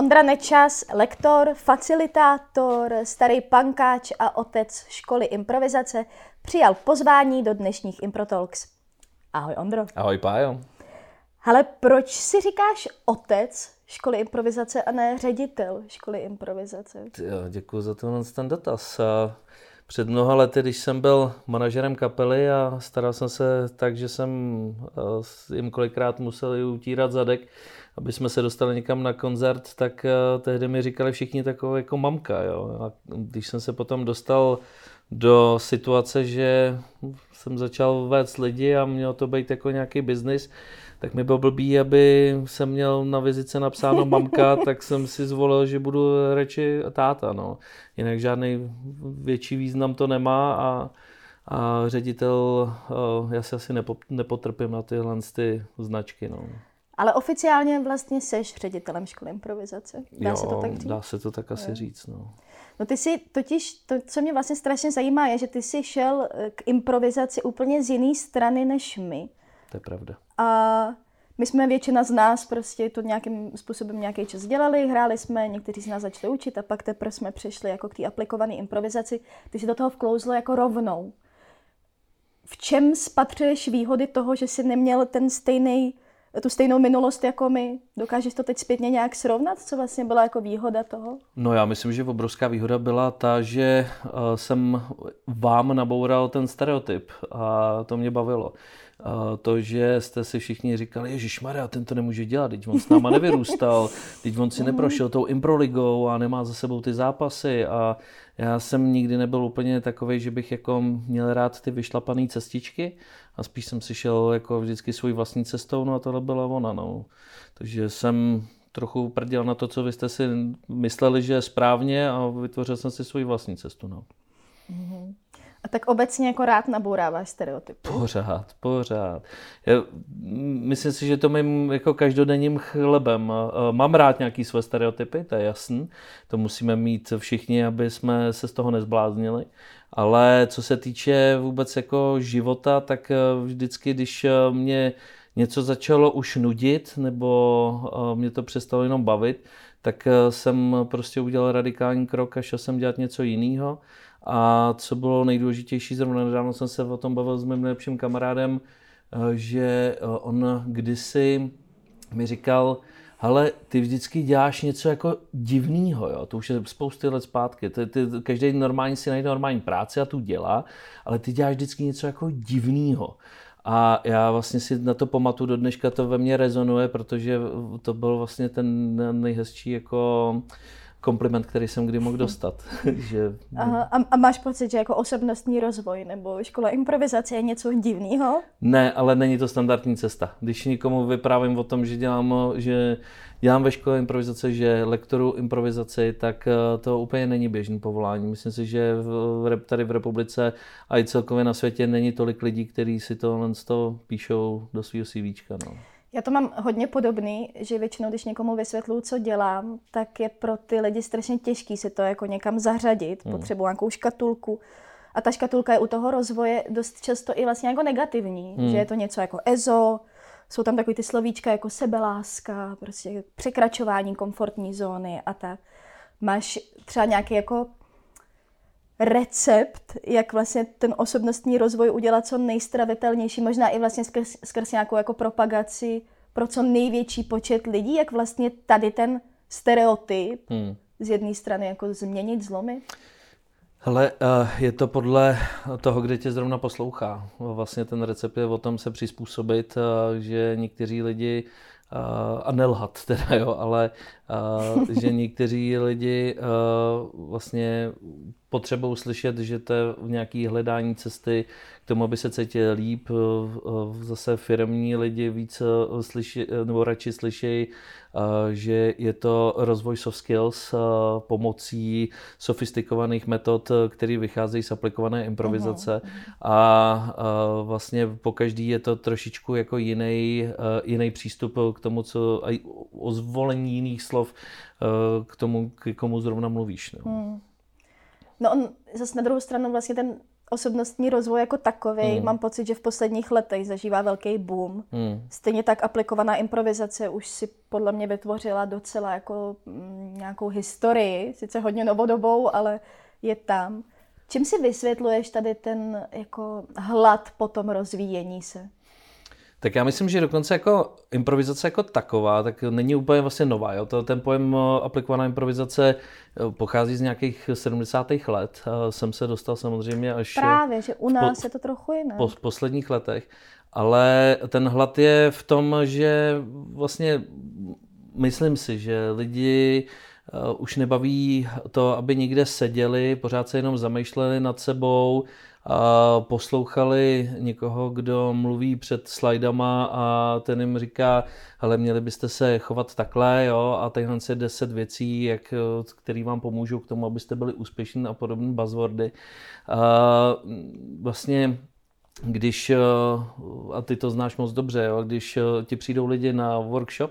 Ondra Nečas, lektor, facilitátor, starý pankáč a otec školy improvizace, přijal pozvání do dnešních ImproTalks. Ahoj, Ondro. Ahoj, Pájo. Ale proč si říkáš otec školy improvizace a ne ředitel školy improvizace? Děkuji za ten dotaz. Před mnoha lety, když jsem byl manažerem kapely a staral jsem se tak, že jsem jim kolikrát musel utírat zadek, aby jsme se dostali někam na koncert, tak tehdy mi říkali všichni takové jako mamka. Jo? A když jsem se potom dostal do situace, že jsem začal vést lidi a mělo to být jako nějaký biznis, tak mi bylo blbý, aby jsem měl na vizitce napsáno mamka, tak jsem si zvolil, že budu radši táta. No. Jinak žádný větší význam to nemá a ředitel, já si asi nepotrpím na tyhle značky. No. Ale oficiálně vlastně seš ředitelem školy improvizace. Se to tak říct? Dá se to tak asi říct. No. No ty jsi totiž, to, co mě vlastně strašně zajímá, je, že ty jsi šel k improvizaci úplně z jiné strany než my. To je pravda. A my jsme většina z nás prostě to nějakým způsobem nějaký čas dělali, hráli jsme, někteří z nás začali učit a pak teprve jsme přešli jako k té aplikované improvizaci, když do toho vklouzlo jako rovnou. V čem spatřuješ výhody toho, že jsi neměl tu stejnou minulost jako my? Dokážeš to teď zpětně nějak srovnat, co vlastně byla jako výhoda toho? No já myslím, že obrovská výhoda byla ta, že jsem vám naboural ten stereotyp a to mě bavilo. To, že jste si všichni říkali, ježišmarja, ten to nemůže dělat, teď on s náma nevyrůstal, teď on si neprošel tou improligou a nemá za sebou ty zápasy a já jsem nikdy nebyl úplně takovej, že bych jako měl rád ty vyšlapané cestičky a spíš jsem si šel jako vždycky svou vlastní cestou, no a tohle byla ona, no. Takže jsem trochu prděl na to, co vy jste si mysleli, že je správně a vytvořil jsem si svou vlastní cestu, no. Mm-hmm. A tak obecně jako rád nabouráváš stereotypy. Pořád. Já myslím si, že to mým jako každodenním chlebem. Mám rád nějaký své stereotypy, to je jasný. To musíme mít všichni, aby jsme se z toho nezbláznili. Ale co se týče vůbec jako života, tak vždycky, když mě něco začalo už nudit, nebo mě to přestalo jenom bavit, tak jsem prostě udělal radikální krok a šel jsem dělat něco jiného. A co bylo nejdůležitější, zrovna nedávno jsem se o tom bavil s mým nejlepším kamarádem, že on kdysi mi říkal, hele, ty vždycky děláš něco jako divnýho, jo? To už je spousty let zpátky, každý normální si najde normální práci a tu dělá, ale ty děláš vždycky něco jako divnýho. A já vlastně si na to pamatuju do dneška, to ve mně rezonuje, protože to byl vlastně ten nejhezčí jako kompliment, který jsem kdy mohl dostat. Že... Aha, a máš pocit, že jako osobnostní rozvoj nebo škola improvizace je něco divného? Ne, ale není to standardní cesta. Když nikomu vyprávím o tom, že dělám ve škole improvizace, že lektoru improvizaci, tak to úplně není běžný povolání. Myslím si, že tady v republice a i celkově na světě není tolik lidí, kteří si to píšou do svého CVčka. No. Já to mám hodně podobný, že většinou, když někomu vysvětluju, co dělám, tak je pro ty lidi strašně těžký si to jako někam zařadit, potřebuji nějakou škatulku. A ta škatulka je u toho rozvoje dost často i vlastně jako negativní, že je to něco jako EZO, jsou tam takový ty slovíčka jako sebeláska, prostě překračování komfortní zóny a tak. Máš třeba nějaký jako recept, jak vlastně ten osobnostní rozvoj udělat co nejstravitelnější, možná i vlastně skrz nějakou jako propagaci pro co největší počet lidí, jak vlastně tady ten stereotyp z jedné strany jako změnit, zlomit? Hele, je to podle toho, kde tě zrovna poslouchá. Vlastně ten recept je o tom se přizpůsobit, že někteří lidi a nelhat teda, jo, ale že někteří lidi vlastně potřebují slyšet, že to je nějaké hledání cesty k tomu, aby se cítili líp. Zase firemní lidi víc slyší, nebo radši slyší, že je to rozvoj soft skills pomocí sofistikovaných metod, které vycházejí z aplikované improvizace. A vlastně po každý je to trošičku jako jiný přístup k tomu, co a o zvolení jiných slov k tomu, komu zrovna mluvíš. No, on zase na druhou stranu vlastně ten osobnostní rozvoj jako takový, mám pocit, že v posledních letech zažívá velký boom. Stejně tak aplikovaná improvizace už si podle mě vytvořila docela jako nějakou historii, sice hodně novodobou, ale je tam. Čím si vysvětluješ tady ten jako hlad po tom rozvíjení se? Tak já myslím, že dokonce jako improvizace jako taková, tak není úplně vlastně nová. Jo? Ten pojem aplikovaná improvizace pochází z nějakých 70. let. Jsem se dostal samozřejmě až... Právě, že u nás je to trochu jinak. Po posledních letech. Ale ten hlad je v tom, že vlastně myslím si, že lidi už nebaví to, aby někde seděli, pořád se jenom zamýšleli nad sebou, a poslouchali někoho, kdo mluví před slajdama a ten jim říká, hele, měli byste se chovat takhle, jo, a tady je 10 věcí, které vám pomůžou k tomu, abyste byli úspěšní a podobné buzzwordy. A vlastně, když, a ty to znáš moc dobře, jo, když ti přijdou lidi na workshop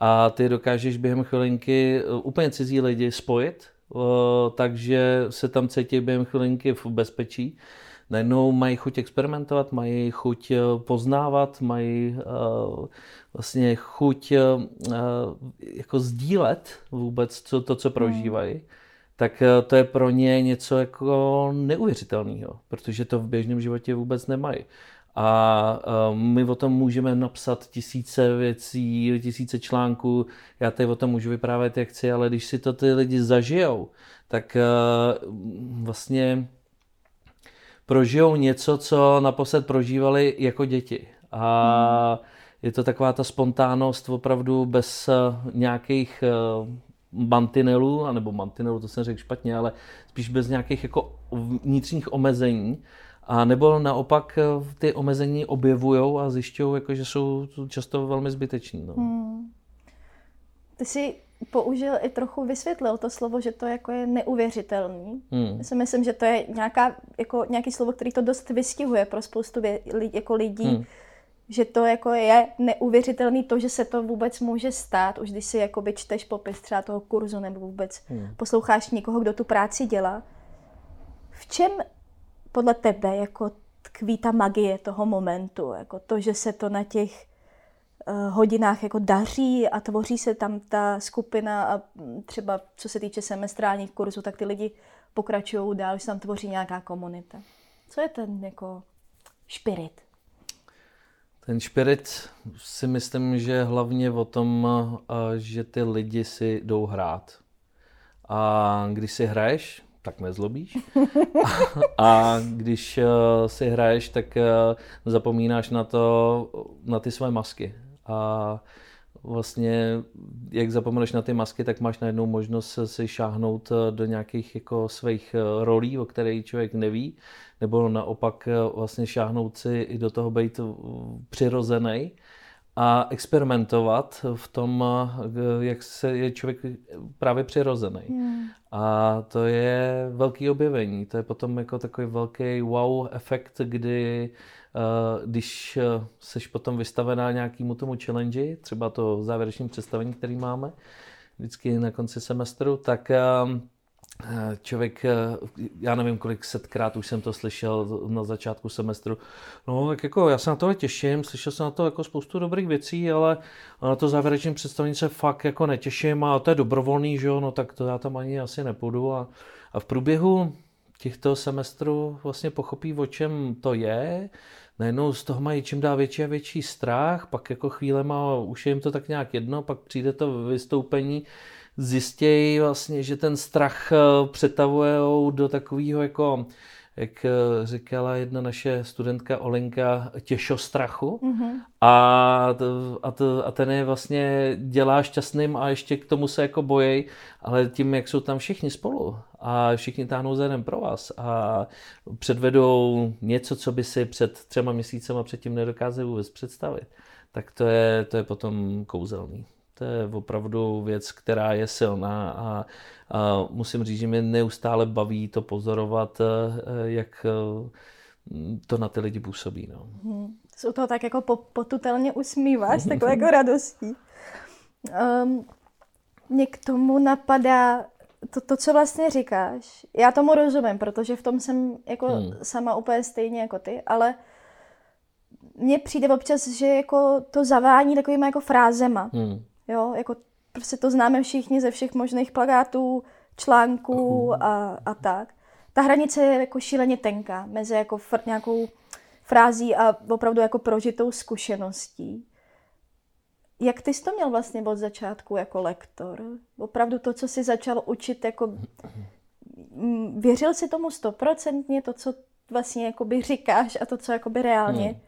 a ty dokážeš během chvilinky úplně cizí lidi spojit, takže se tam cítí během chvilinky v bezpečí. Najednou mají chuť experimentovat, mají chuť poznávat, mají vlastně chuť jako sdílet vůbec to, co prožívají. Tak to je pro ně něco jako neuvěřitelného, protože to v běžném životě vůbec nemají. A my o tom můžeme napsat tisíce věcí, tisíce článků, já tady o tom můžu vyprávět jak chci, ale když si to ty lidi zažijou, tak vlastně prožijou něco, co naposled prožívali jako děti. A je to taková ta spontánnost opravdu bez nějakých mantinelů, anebo mantinelů, to jsem řekl špatně, ale spíš bez nějakých jako vnitřních omezení. A nebo naopak ty omezení objevují a zjišťují, jako, že jsou často velmi zbyteční. No. Ty jsi použil i trochu vysvětlil to slovo, že to jako je neuvěřitelný. Já si myslím, že to je nějaký slovo, který to dost vystihuje pro spoustu lidí. Že to jako je neuvěřitelný to, že se to vůbec může stát, už když si jakoby čteš popis třeba toho kurzu nebo vůbec posloucháš někoho, kdo tu práci dělá. V čem podle tebe jako tkví ta magie toho momentu, jako to, že se to na těch hodinách jako daří a tvoří se tam ta skupina a třeba co se týče semestrálních kurzů, tak ty lidi pokračují dál, že tam tvoří nějaká komunita. Co je ten jako špirit? Ten špirit si myslím, že hlavně o tom, že ty lidi si jdou hrát. A když si hraješ, tak nezlobíš. A když si hraješ, tak zapomínáš na ty své masky. A vlastně, jak zapomeneš na ty masky, tak máš najednou možnost si šáhnout do nějakých jako svých rolí, o kterých člověk neví, nebo naopak vlastně šáhnout si i do toho být přirozený a experimentovat v tom, jak se je člověk právě přirozený. A to je velký objevení, to je potom jako takový velký wow efekt, kdy když seš potom vystavená nějakému tomu challenge, třeba to závěrečné představení, který máme vždycky na konci semestru, tak člověk, já nevím, kolik setkrát už jsem to slyšel na začátku semestru, no tak jako já se na tohle těším, slyšel jsem na to jako spoustu dobrých věcí, ale na to závěrečné představení se fakt jako netěším a to je dobrovolný, že jo, no tak to já tam ani asi nepůjdu a v průběhu těchto semestrů vlastně pochopí, o čem to je, najednou z toho mají čím dál větší a větší strach, pak jako chvílema už je jim to tak nějak jedno, pak přijde to vystoupení, zjistějí vlastně, že ten strach přetavujou do takového, jako, jak říkala jedna naše studentka Olinka, těšostrachu. A ten je vlastně dělá šťastným a ještě k tomu se jako bojí, ale tím, jak jsou tam všichni spolu a všichni táhnou za jeden pro vás a předvedou něco, co by si před 3 měsícema předtím nedokázali vůbec představit, tak to je potom kouzelný. To je opravdu věc, která je silná a musím říct, že mě neustále baví to pozorovat, jak to na ty lidi působí. No. U toho tak jako potutelně usmíváš, takovou jako radostí. Mě k tomu napadá to, co vlastně říkáš, já tomu rozumím, protože v tom jsem jako sama úplně stejně jako ty, ale mně přijde občas, že jako to zavání takovýma jako frázema. Jo, jako prostě to známe všichni ze všech možných plakátů, článků a tak. Ta hranice je jako šíleně tenká mezi jako nějakou frází a opravdu jako prožitou zkušeností. Jak ty jsi to měl vlastně od začátku jako lektor? Opravdu to, co jsi začal učit, jako věřil jsi tomu 100%, to, co vlastně jakoby říkáš a to, co jakoby reálně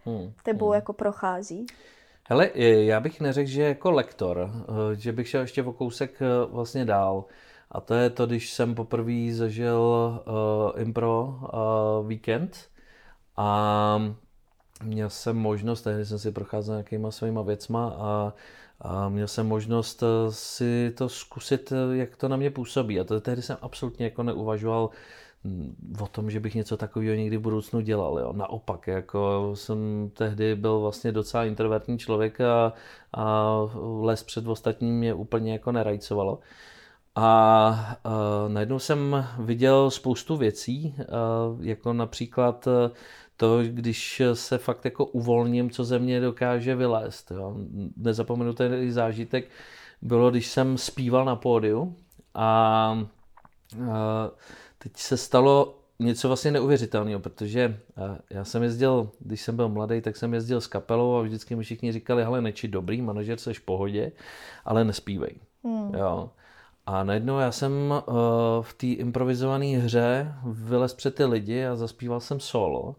tebou jako prochází? Hele, já bych neřekl, že jako lektor, že bych šel ještě o kousek vlastně dál. A to je to, když jsem poprvé zažil Impro Weekend a měl jsem možnost, tehdy jsem si procházel nějakýma svýma věcma a měl jsem možnost si to zkusit, jak to na mě působí. A to tehdy jsem absolutně jako neuvažoval o tom, že bych něco takového někdy v budoucnu dělal. Jo. Naopak, jako jsem tehdy byl vlastně docela introvertní člověk a les před ostatním mě úplně jako nerajcovalo. A najednou jsem viděl spoustu věcí, jako například to, když se fakt jako uvolním, co ze mě dokáže vylézt. Jo. Nezapomenutelný zážitek bylo, když jsem zpíval na pódiu a teď se stalo něco vlastně neuvěřitelného, protože já jsem jezdil, když jsem byl mladý, tak jsem jezdil s kapelou a vždycky mi všichni říkali, hele Neči, dobrý, manažer, seš v pohodě, ale nespívej. Jo. A najednou já jsem v té improvizované hře vylez před ty lidi a zaspíval jsem solo.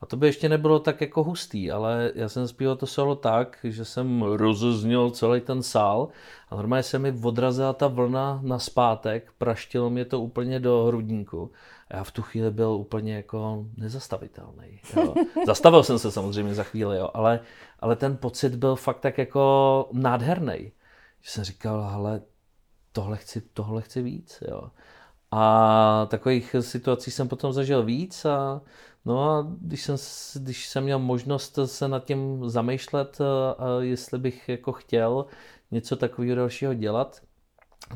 A to by ještě nebylo tak jako hustý, ale já jsem zpíval to solo tak, že jsem rozezněl celý ten sál a normálně se mi odrazila ta vlna nazpátek, praštilo mě to úplně do hrudníku. A já v tu chvíli byl úplně jako nezastavitelný. Jo. Zastavil jsem se samozřejmě za chvíli, jo, ale ten pocit byl fakt tak jako nádherný. Že jsem říkal, hele, tohle chci víc, jo. A takových situací jsem potom zažil víc a když jsem měl možnost se nad tím zamýšlet, jestli bych jako chtěl něco takového dalšího dělat,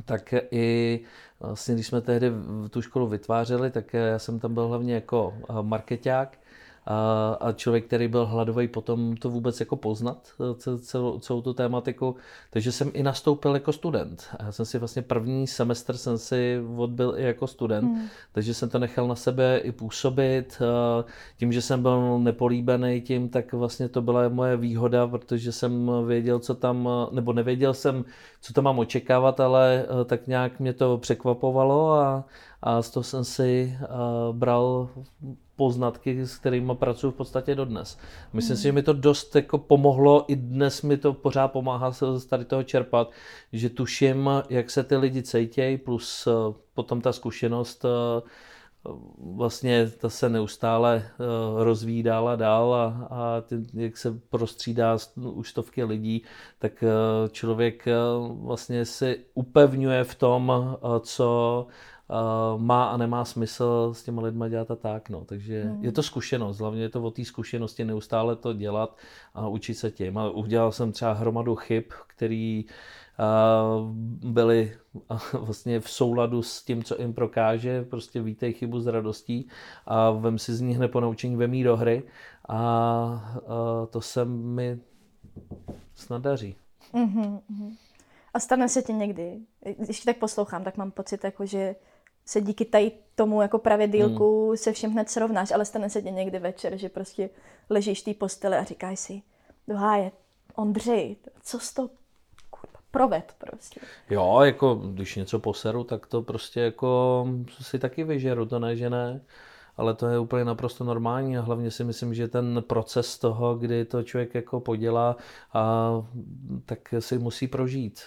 tak i vlastně, když jsme tehdy tu školu vytvářeli, tak já jsem tam byl hlavně jako markeťák a člověk, který byl hladový potom to vůbec jako poznat, celou tu tématiku, takže jsem i nastoupil jako student. Já jsem si vlastně první semestr jsem si odbyl i jako student, takže jsem to nechal na sebe i působit. Tím, že jsem byl nepolíbený tím, tak vlastně to byla moje výhoda, protože jsem věděl, co tam, nebo nevěděl jsem, co tam mám očekávat, ale tak nějak mě to překvapovalo a z toho jsem si bral poznatky, s kterými pracuji v podstatě dodnes. Myslím si, že mi to dost jako pomohlo, i dnes mi to pořád pomáhá se tady toho čerpat, že tuším, jak se ty lidi cítějí, plus potom ta zkušenost vlastně ta se neustále rozvíjí dál a dál a jak se prostřídá už stovky lidí, tak člověk vlastně si upevňuje v tom, co má a nemá smysl s těma lidma dělat a tak, no. Takže je to zkušenost, hlavně je to o té zkušenosti neustále to dělat a učit se tím. A udělal jsem třeba hromadu chyb, který byly vlastně v souladu s tím, co jim prokáže, prostě vítej chybu s radostí a vem si z nich neponaučení, vem jí do hry a to se mi snad daří. A stane se ti někdy, když tak poslouchám, tak mám pocit, jako, že se díky tady tomu jako pravidílku se všem hned srovnáš, ale stane se ti někdy večer, že prostě ležíš v té posteli a říkáš si, do háje, Ondřej, co jsi to proved prostě. Jo, jako když něco poseru, tak to prostě jako si taky vyžeru, to ne, že ne. Ale to je úplně naprosto normální a hlavně si myslím, že ten proces toho, kdy to člověk jako podělá, a tak si musí prožít.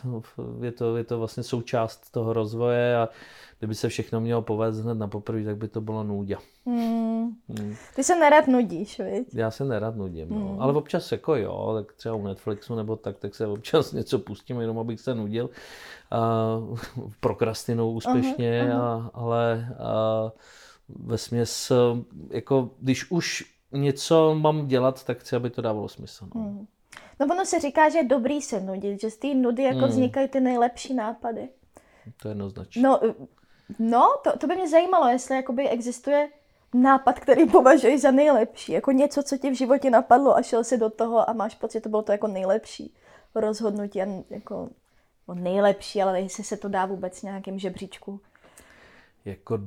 Je to vlastně součást toho rozvoje a kdyby se všechno mělo povést hned na poprvé, tak by to bylo nudě. Ty se nerad nudíš, viď? Já se nerad nudím, no. Ale občas jako jo, tak třeba u Netflixu nebo tak se občas něco pustím, jenom abych se nudil. Prokrastinou úspěšně, vesměs, jako když už něco mám dělat, tak chci, aby to dávalo smysl. No, no ono se říká, že je dobrý se nudit, že z té nudy jako vznikají ty nejlepší nápady. To je jednoznačné. No, No, to by mě zajímalo, jestli jakoby existuje nápad, který považuješ za nejlepší. Jako něco, co ti v životě napadlo a šel si do toho a máš pocit, to bylo to jako nejlepší rozhodnutí. Jako nejlepší, ale jestli se to dá vůbec nějakým žebříčku. Jako,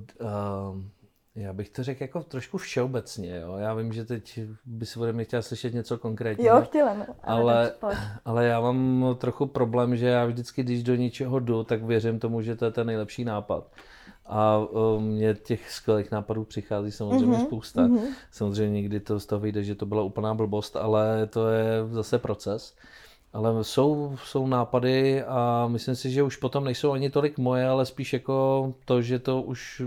já bych to řekl jako trošku všeobecně. Jo? Já vím, že teď by si ode mě chtěla slyšet něco konkrétně. Jo, chtěla. No. Ale já mám trochu problém, že já vždycky, když do něčeho jdu, tak věřím tomu, že to je ten nejlepší nápad. A mě těch skvělých nápadů přichází samozřejmě spousta. Samozřejmě někdy to z toho vyjde, že to byla úplná blbost, ale to je zase proces. Ale jsou nápady a myslím si, že už potom nejsou ani tolik moje, ale spíš jako to, že to už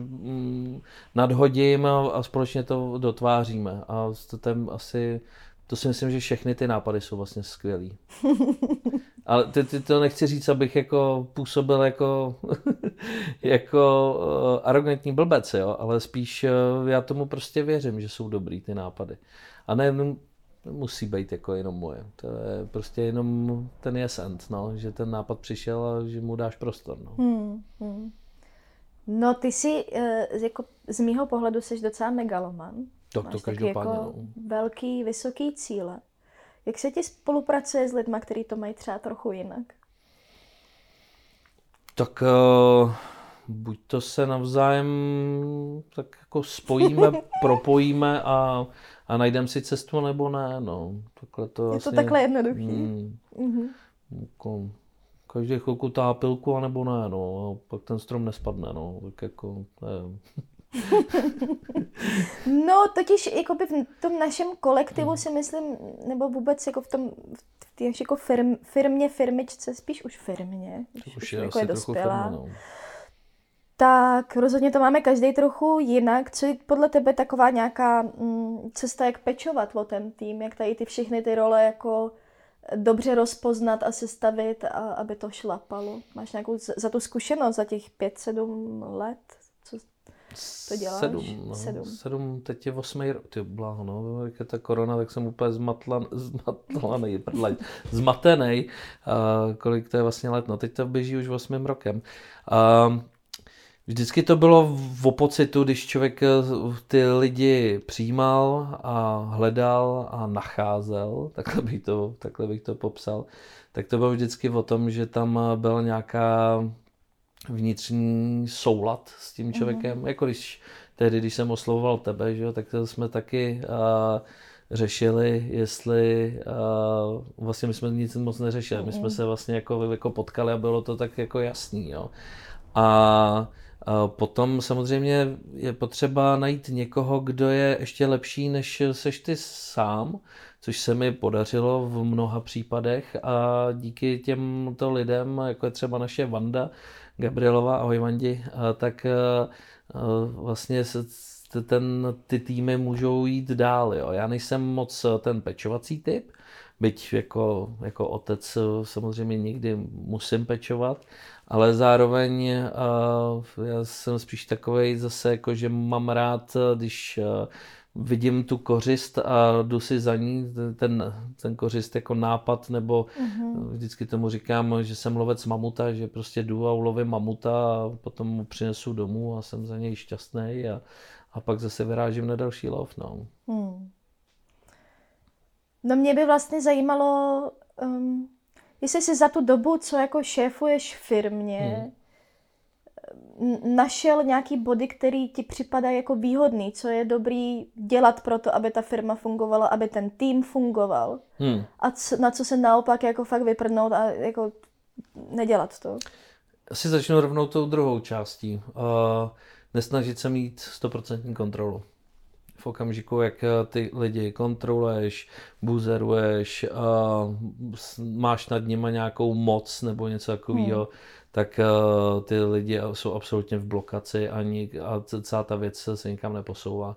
nadhodím a společně to dotváříme. A to si myslím, že všechny ty nápady jsou vlastně skvělý. Ale ty to nechci říct, abych jako působil jako arrogantní blbec, jo? Ale spíš já tomu prostě věřím, že jsou dobrý ty nápady. A nejenom musí být jako jenom moje. To je prostě jenom ten yes and, no, že ten nápad přišel a že mu dáš prostor. No, No ty jsi, jako z mýho pohledu jsi docela megaloman. Máš každopádně jako velký, vysoký cíle. Jak se ti spolupracuje s lidma, kteří to mají třeba trochu jinak? Tak buď to se navzájem tak jako spojíme, propojíme a najdeme si cestu, nebo ne, no. Takhle to je vlastně, to takhle jednoduchý. Jako, každý chvilku tápilku, anebo ne, no. Pak ten strom nespadne, no. Tak jako, nevím. No, totiž jako by v tom našem kolektivu si myslím, nebo vůbec jako v té firmičce, spíš už firmě, už je jako dospělá. Firma, no. Tak rozhodně to máme každý trochu jinak. Co je podle tebe taková nějaká cesta, jak pečovat o ten tým, jak tady ty všechny ty role jako dobře rozpoznat a sestavit, a aby to šlapalo? Máš nějakou za tu zkušenost za těch 5-7 let? Co to děláš? 7, teď je 8. rok. Ty bláho, no, jak je ta korona, tak jsem úplně zmatenej, kolik to je vlastně let, no teď to běží už 8. rokem. Vždycky to bylo v pocitu, když člověk ty lidi přijímal a hledal a nacházel, takhle bych to popsal, tak to bylo vždycky o tom, že tam byla nějaká vnitřní soulad s tím člověkem. Jako když jsem oslovoval tebe, že jo, tak to jsme taky řešili, jestli vlastně my jsme nic moc neřešili, my jsme se vlastně jako potkali a bylo to tak jako jasný, jo. A potom samozřejmě je potřeba najít někoho, kdo je ještě lepší, než seš ty sám, což se mi podařilo v mnoha případech a díky těmto lidem, jako je třeba naše Vanda Gabrielova, ahoj Vandi, tak vlastně ty týmy můžou jít dál. Jo. Já nejsem moc ten pečovací typ, byť jako otec samozřejmě někdy musím pečovat, ale zároveň já jsem spíš takovej zase, jako, že mám rád, když vidím tu kořist a jdu si za ní, ten kořist jako nápad, nebo vždycky tomu říkám, že jsem lovec mamuta, že prostě jdu a ulovím mamuta a potom mu přinesu domů a jsem za něj šťastný a pak zase vyrážím na další lov. No, no mě by vlastně zajímalo, jestli jsi za tu dobu, co jako šéfuješ firmě, našel nějaký body, který ti připadá jako výhodný, co je dobrý dělat pro to, aby ta firma fungovala, aby ten tým fungoval, a na co se naopak jako fakt vyprdnout a jako nedělat to? Asi začnu rovnou tou druhou částí. Nesnažit se mít 100% kontrolu. V okamžiku, jak ty lidi kontroluješ, buzeruješ, máš nad nimi nějakou moc nebo něco takového, tak ty lidi jsou absolutně v blokaci a celá ta věc se nikam neposouvá.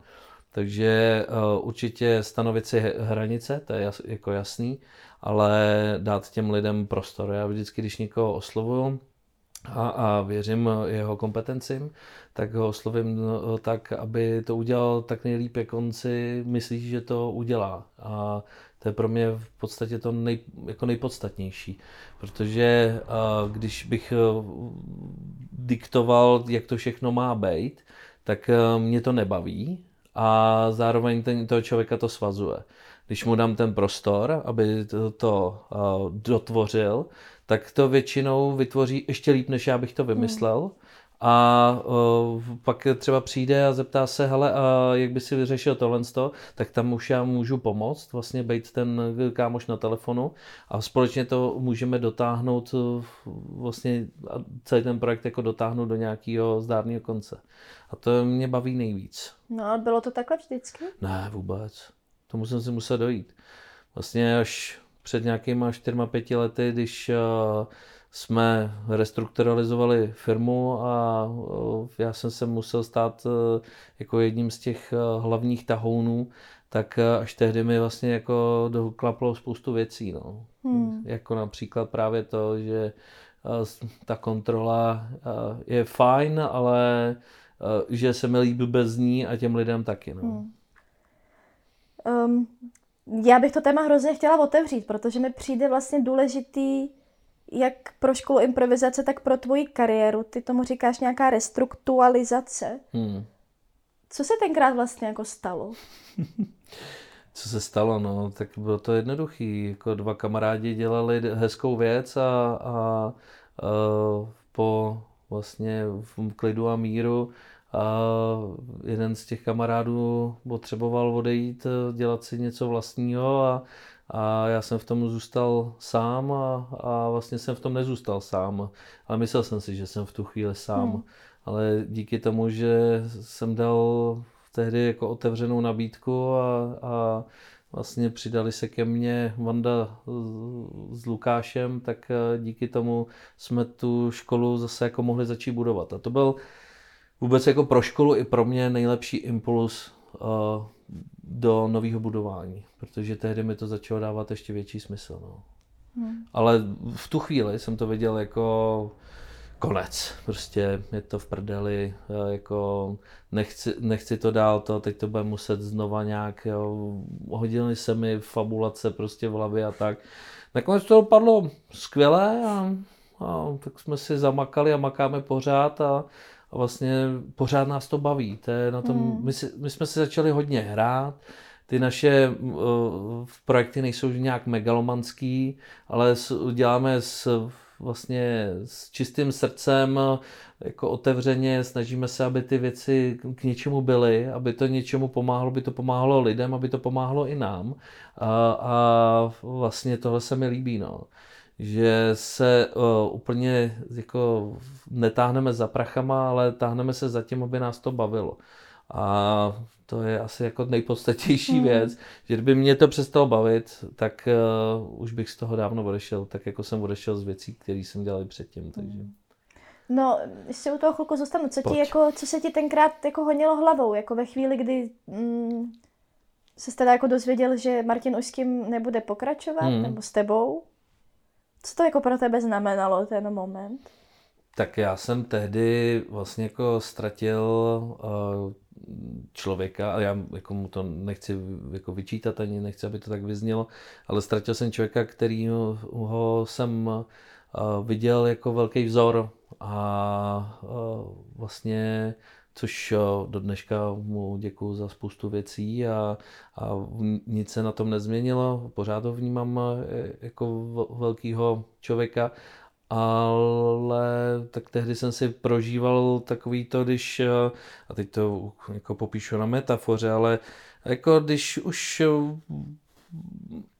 Takže určitě stanovit si hranice, to je jako jasný, ale dát těm lidem prostor. Já vždycky, když někoho oslovuju a věřím jeho kompetencím, tak ho oslovím tak, aby to udělal tak nejlíp, jak on si myslí, že to udělá. A To je pro mě v podstatě to nejpodstatnější, protože když bych diktoval, jak to všechno má být, tak mě to nebaví a zároveň toho člověka to svazuje. Když mu dám ten prostor, aby to dotvořil, tak to většinou vytvoří ještě líp, než já bych to vymyslel. A pak třeba přijde a zeptá se, hele, a jak by si vyřešil tohlensto, tak tam už já můžu pomoct, vlastně být ten kámoš na telefonu a společně to můžeme dotáhnout, vlastně celý ten projekt jako dotáhnout do nějakého zdárného konce. A to mě baví nejvíc. No a bylo to takhle vždycky? Ne, vůbec. Tomu jsem si musel dojít. Vlastně až před nějakýma 4-5 lety, když jsme restrukturalizovali firmu a já jsem se musel stát jako jedním z těch hlavních tahounů, tak až tehdy mi vlastně jako doklaplo spoustu věcí. No. Jako například právě to, že ta kontrola je fajn, ale že se mi líbí bez ní a těm lidem taky. No. Já bych to téma hrozně chtěla otevřít, protože mi přijde vlastně důležitý jak pro školu improvizace, tak pro tvoji kariéru. Ty tomu říkáš nějaká restrukturalizace. Co se tenkrát vlastně jako stalo? Co se stalo? No, tak bylo to jednoduchý. Jako dva kamarádi dělali hezkou věc a po vlastně v klidu a míru a jeden z těch kamarádů potřeboval odejít, dělat si něco vlastního a já jsem v tom zůstal sám a vlastně jsem v tom nezůstal sám, ale myslel jsem si, že jsem v tu chvíli sám, ale díky tomu, že jsem dal tehdy jako otevřenou nabídku a vlastně přidali se ke mně Vanda s Lukášem, tak díky tomu jsme tu školu zase jako mohli začít budovat a to byl vůbec jako pro školu i pro mě nejlepší impuls do nového budování, protože tehdy mi to začalo dávat ještě větší smysl. No. Ale v tu chvíli jsem to viděl jako konec. Prostě je to v prdeli, jako nechci to dál, teď to bude muset znova nějak, jo, hodily se mi fabulace prostě v hlavě a tak. Nakonec to dopadlo skvěle a tak jsme si zamakali a makáme pořád a vlastně pořád nás to baví. To je na tom, my jsme si začali hodně hrát, ty naše projekty nejsou nějak megalomanský, ale děláme vlastně s čistým srdcem, jako otevřeně, snažíme se, aby ty věci k něčemu byly, aby to něčemu pomáhalo, by to pomáhalo lidem, aby to pomáhalo i nám. A vlastně tohle se mi líbí. No. Že se úplně jako netáhneme za prachama, ale táhneme se za tím, aby nás to bavilo. A to je asi jako nejpodstatnější věc, že kdyby mě to přestalo bavit, tak už bych z toho dávno odešel, tak jako jsem odešel z věcí, které jsem dělal předtím. Takže. No, ještě u toho chvilku zůstanu. Co se ti tenkrát jako honilo hlavou, jako ve chvíli, kdy se teda jako dozvěděl, že Martin už s tím nebude pokračovat, nebo s tebou? Co to jako pro tebe znamenalo ten moment? Tak já jsem tehdy vlastně jako ztratil člověka, a já jako mu to nechci jako vyčítat, ani nechci, aby to tak vyznělo, ale ztratil jsem člověka, kterýho jsem viděl jako velký vzor a vlastně, což do dneška mu děkuju za spoustu věcí a nic se na tom nezměnilo. Pořád ho vnímám jako velkýho člověka, ale tak tehdy jsem si prožíval takový to, když, a teď to jako popíšu na metafoře, ale jako když už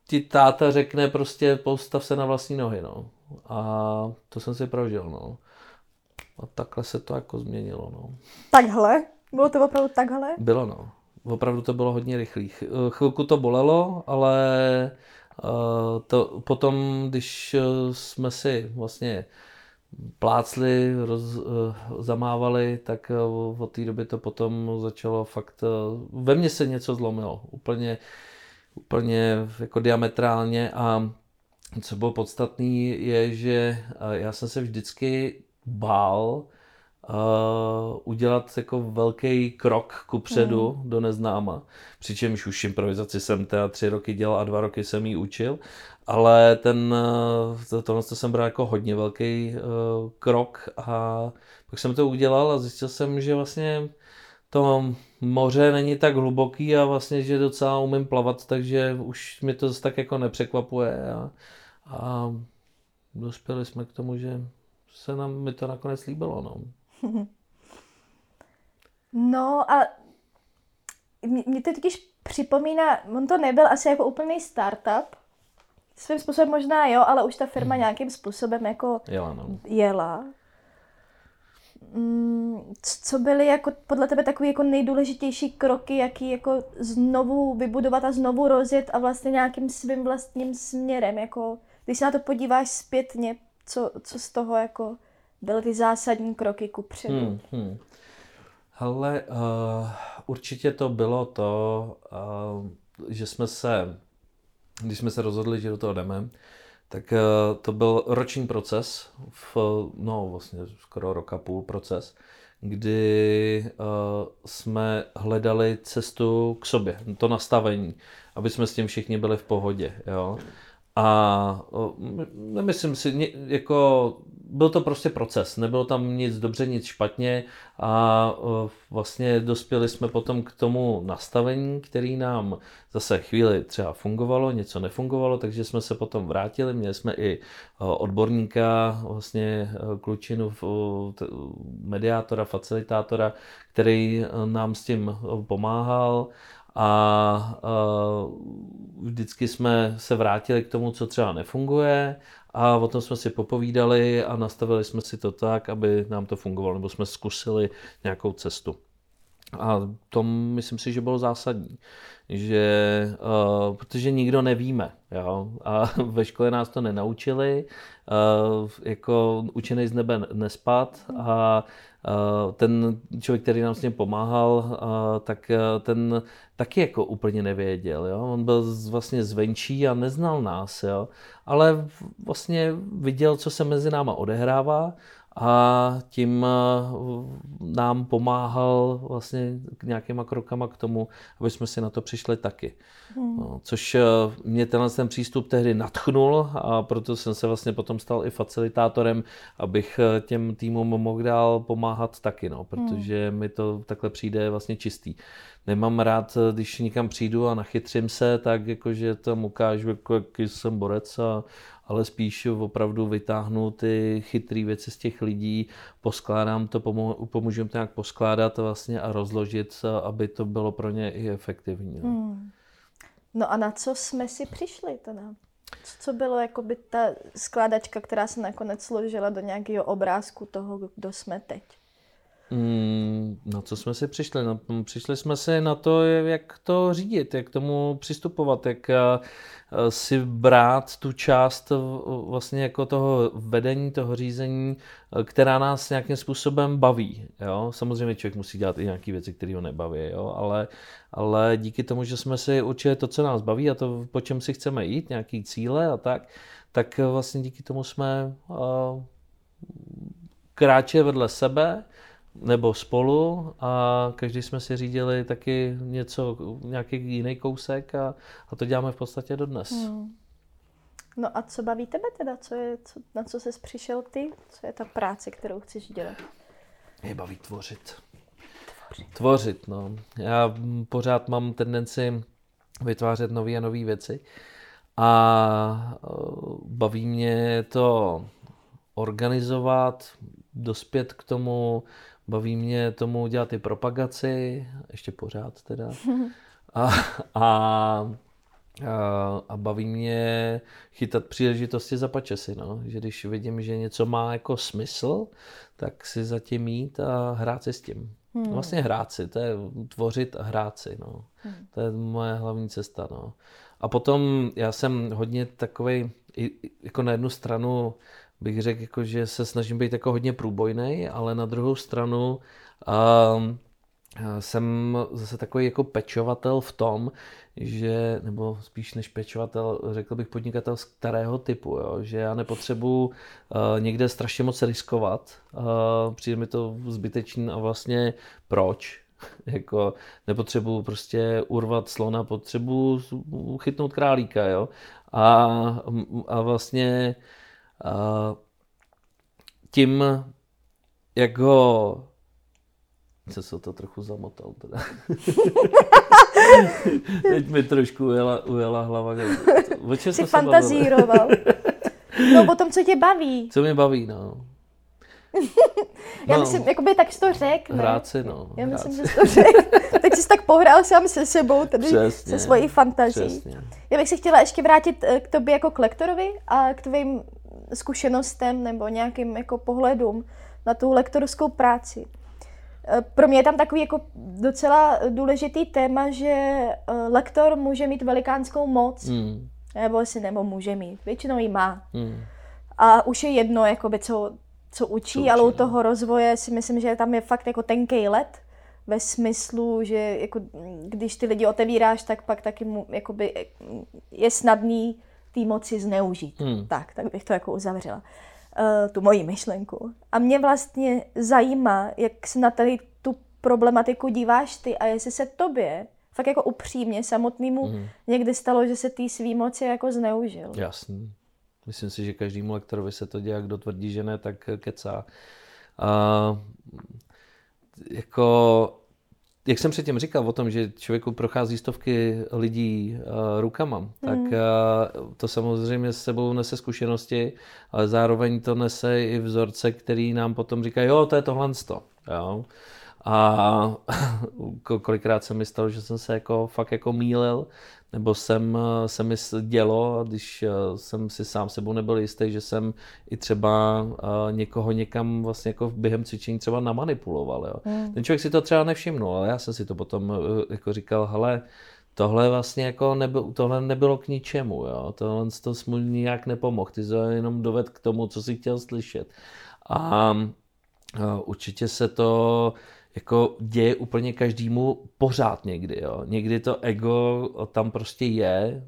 ti táta řekne prostě postav se na vlastní nohy, no. A to jsem si prožil, no. A takhle se to jako změnilo, no. Takhle? Bylo to opravdu takhle? Bylo, no. Opravdu to bylo hodně rychlý. Chvilku to bolelo, ale to potom, když jsme si vlastně plácli, zamávali, tak od té doby to potom začalo fakt... Ve mně se něco zlomilo. Úplně jako diametrálně a co bylo podstatný je, že já jsem se vždycky bál udělat jako velký krok kupředu do neznáma. Přičemž už improvizaci jsem teda 3 roky dělal a 2 roky jsem ji učil, ale tohle jsem bral jako hodně velký krok a pak jsem to udělal a zjistil jsem, že vlastně to moře není tak hluboký a vlastně, že docela umím plavat, takže už mi to zase tak jako nepřekvapuje a dospěli jsme k tomu, že se nám mi to nakonec líbilo, no. No a mě to takyž připomíná, on to nebyl asi jako úplný startup, svým způsobem možná jo, ale už ta firma nějakým způsobem jako jela. Co byly jako podle tebe takové jako nejdůležitější kroky, jaký jako znovu vybudovat a znovu rozjet a vlastně nějakým svým vlastním směrem, jako když se na to podíváš zpětně, co z toho jako byly ty zásadní kroky kupředu? Hele, určitě to bylo to, že když jsme se rozhodli, že do toho jdeme, tak to byl roční proces, vlastně skoro 1,5 roku proces, kdy jsme hledali cestu k sobě, to nastavení, aby jsme s tím všichni byli v pohodě, jo. A nemyslím si, jako byl to prostě proces, nebylo tam nic dobře, nic špatně a vlastně dospěli jsme potom k tomu nastavení, který nám zase chvíli třeba fungovalo, něco nefungovalo, takže jsme se potom vrátili, měli jsme i odborníka, vlastně klučinu, mediátora, facilitátora, který nám s tím pomáhal. A vždycky jsme se vrátili k tomu, co třeba nefunguje a o tom jsme si popovídali a nastavili jsme si to tak, aby nám to fungovalo, nebo jsme zkusili nějakou cestu. A to myslím si, že bylo zásadní, že, protože nikdo nevíme, jo? A ve škole nás to nenaučili, jako učenej z nebe nespad a ten člověk, který nám s ním pomáhal, tak ten taky jako úplně nevěděl, jo? On byl vlastně zvenčí a neznal nás, jo? Ale vlastně viděl, co se mezi náma odehrává, a tím nám pomáhal vlastně nějakýma krokama k tomu, aby jsme si na to přišli taky. No, což mě ten přístup tehdy nadchnul a proto jsem se vlastně potom stal i facilitátorem, abych těm týmům mohl dál pomáhat taky, no, protože mi to takhle přijde vlastně čistý. Nemám rád, když nikam přijdu a nachytřím se, tak jakože tam ukážu, jaký jsem borec, ale spíš opravdu vytáhnu ty chytrý věci z těch lidí, poskládám to, pomůžu jim to nějak poskládat vlastně a rozložit, aby to bylo pro ně i efektivní. No a na co jsme si přišli teda? Co bylo jakoby ta skládačka, která se nakonec složila do nějakého obrázku toho, kdo jsme teď? Na co jsme si přišli? Přišli jsme si na to, jak to řídit, jak tomu přistupovat, jak si brát tu část vlastně jako toho vedení, toho řízení, která nás nějakým způsobem baví. Jo? Samozřejmě člověk musí dělat i nějaké věci, které ho nebaví, jo? Ale díky tomu, že jsme si určili to, co nás baví a to, po čem si chceme jít, nějaké cíle a tak vlastně díky tomu jsme kráčeli vedle sebe nebo spolu a každý jsme si řídili taky něco, nějaký jiný kousek a to děláme v podstatě dodnes. No a co baví tebe teda? Na co jsi přišel ty? Co je ta práce, kterou chceš dělat? Mě baví tvořit, no. Já pořád mám tendenci vytvářet nové a nové věci a baví mě to organizovat, dospět k tomu, baví mě tomu dělat i propagaci, ještě pořád teda, a baví mě chytat příležitosti za pačesy, no. Že když vidím, že něco má jako smysl, tak si za tím jít a hrát si s tím. Vlastně hrát si, to je tvořit a hrát si, no. To je moje hlavní cesta, no. A potom já jsem hodně takovej, jako na jednu stranu bych řekl, jako, že se snažím být jako hodně průbojnej, ale na druhou stranu jsem zase takový jako pečovatel v tom, že, nebo spíš než pečovatel, řekl bych podnikatel starého typu, jo? Že já nepotřebuji někde strašně moc riskovat, přijde mi to zbytečný a vlastně proč? Jako nepotřebuji prostě urvat slona, potřebuji chytnout králíka, jo? A vlastně tím, jak ho... se to trochu zamotal teda. Teď mi trošku ujela hlava. Jsi fantazíroval. No potom, co tě baví? Co mě baví, no. Já myslím, jakoby tak jsi to řekl. Hrát si, no. Já myslím, že jsi to řekl. Teď jsi tak pohrál sám se sebou, tedy přesně, se svojí fantazií. Přesně. Já bych se chtěla ještě vrátit k tobě jako k lektorovi a k tvým zkušenostem nebo nějakým jako pohledům na tu lektorskou práci. Pro mě je tam takový jako docela důležitý téma, že lektor může mít velikánskou moc, nebo může mít, většinou ji má. A už je jedno, jakoby, co učí, ale u toho rozvoje si myslím, že tam je fakt jako tenkej led ve smyslu, že jako, když ty lidi otevíráš, tak pak taky jakoby, je snadný té moci zneužít. Tak bych to jako uzavřela. Tu moji myšlenku. A mě vlastně zajímá, jak se na tady tu problematiku díváš ty a jestli se tobě, fakt jako upřímně samotnému, někdy stalo, že se tý svý moci jako zneužil. Jasný. Myslím si, že každému lektorovi se to děje, kdo tvrdí, že ne, tak kecá. Jako... Jak jsem předtím říkal o tom, že člověku prochází stovky lidí rukama, tak to samozřejmě s sebou nese zkušenosti, ale zároveň to nese i vzorce, který nám potom říkají, jo, to je tohle to. Jo. A kolikrát se mi stalo, že jsem se jako, fakt jako mýlil, nebo se mi dělo, když jsem si sám sebou nebyl jistý, že jsem i třeba někoho někam vlastně jako během cvičení třeba namanipuloval. Jo. Ten člověk si to třeba nevšimnul, ale já jsem si to potom jako říkal, hele, tohle vlastně jako tohle nebylo k ničemu, jo. Tohle to jsi mu nijak nepomohl, ty jsi jenom dovedl k tomu, co jsi chtěl slyšet. A určitě se to jako děje úplně každému pořád někdy, jo. Někdy to ego tam prostě je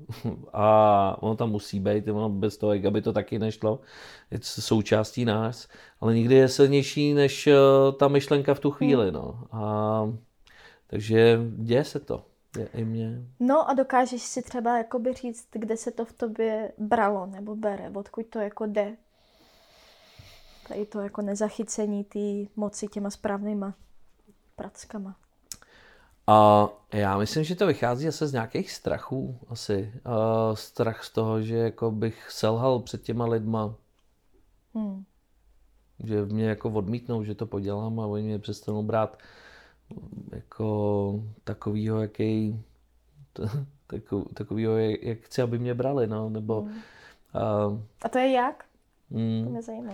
a ono tam musí být, ono bez toho ega by to taky nešlo, je součástí nás, ale někdy je silnější než ta myšlenka v tu chvíli, no. A, takže děje se to, je i mně. No a dokážeš si třeba jakoby říct, kde se to v tobě bralo nebo bere, odkud to jako jde? Tady to jako nezachycení té moci těma správnýma prackama. A já myslím, že to vychází asi z nějakých strachů asi. Strach z toho, že jako bych selhal před těma lidma. Že mě jako odmítnou, že to podělám a oni mě přestanou brát jako takovýho, jaký... takovýho, jak chci, aby mě brali, no. Nebo, a to je jak? To mě zajímá.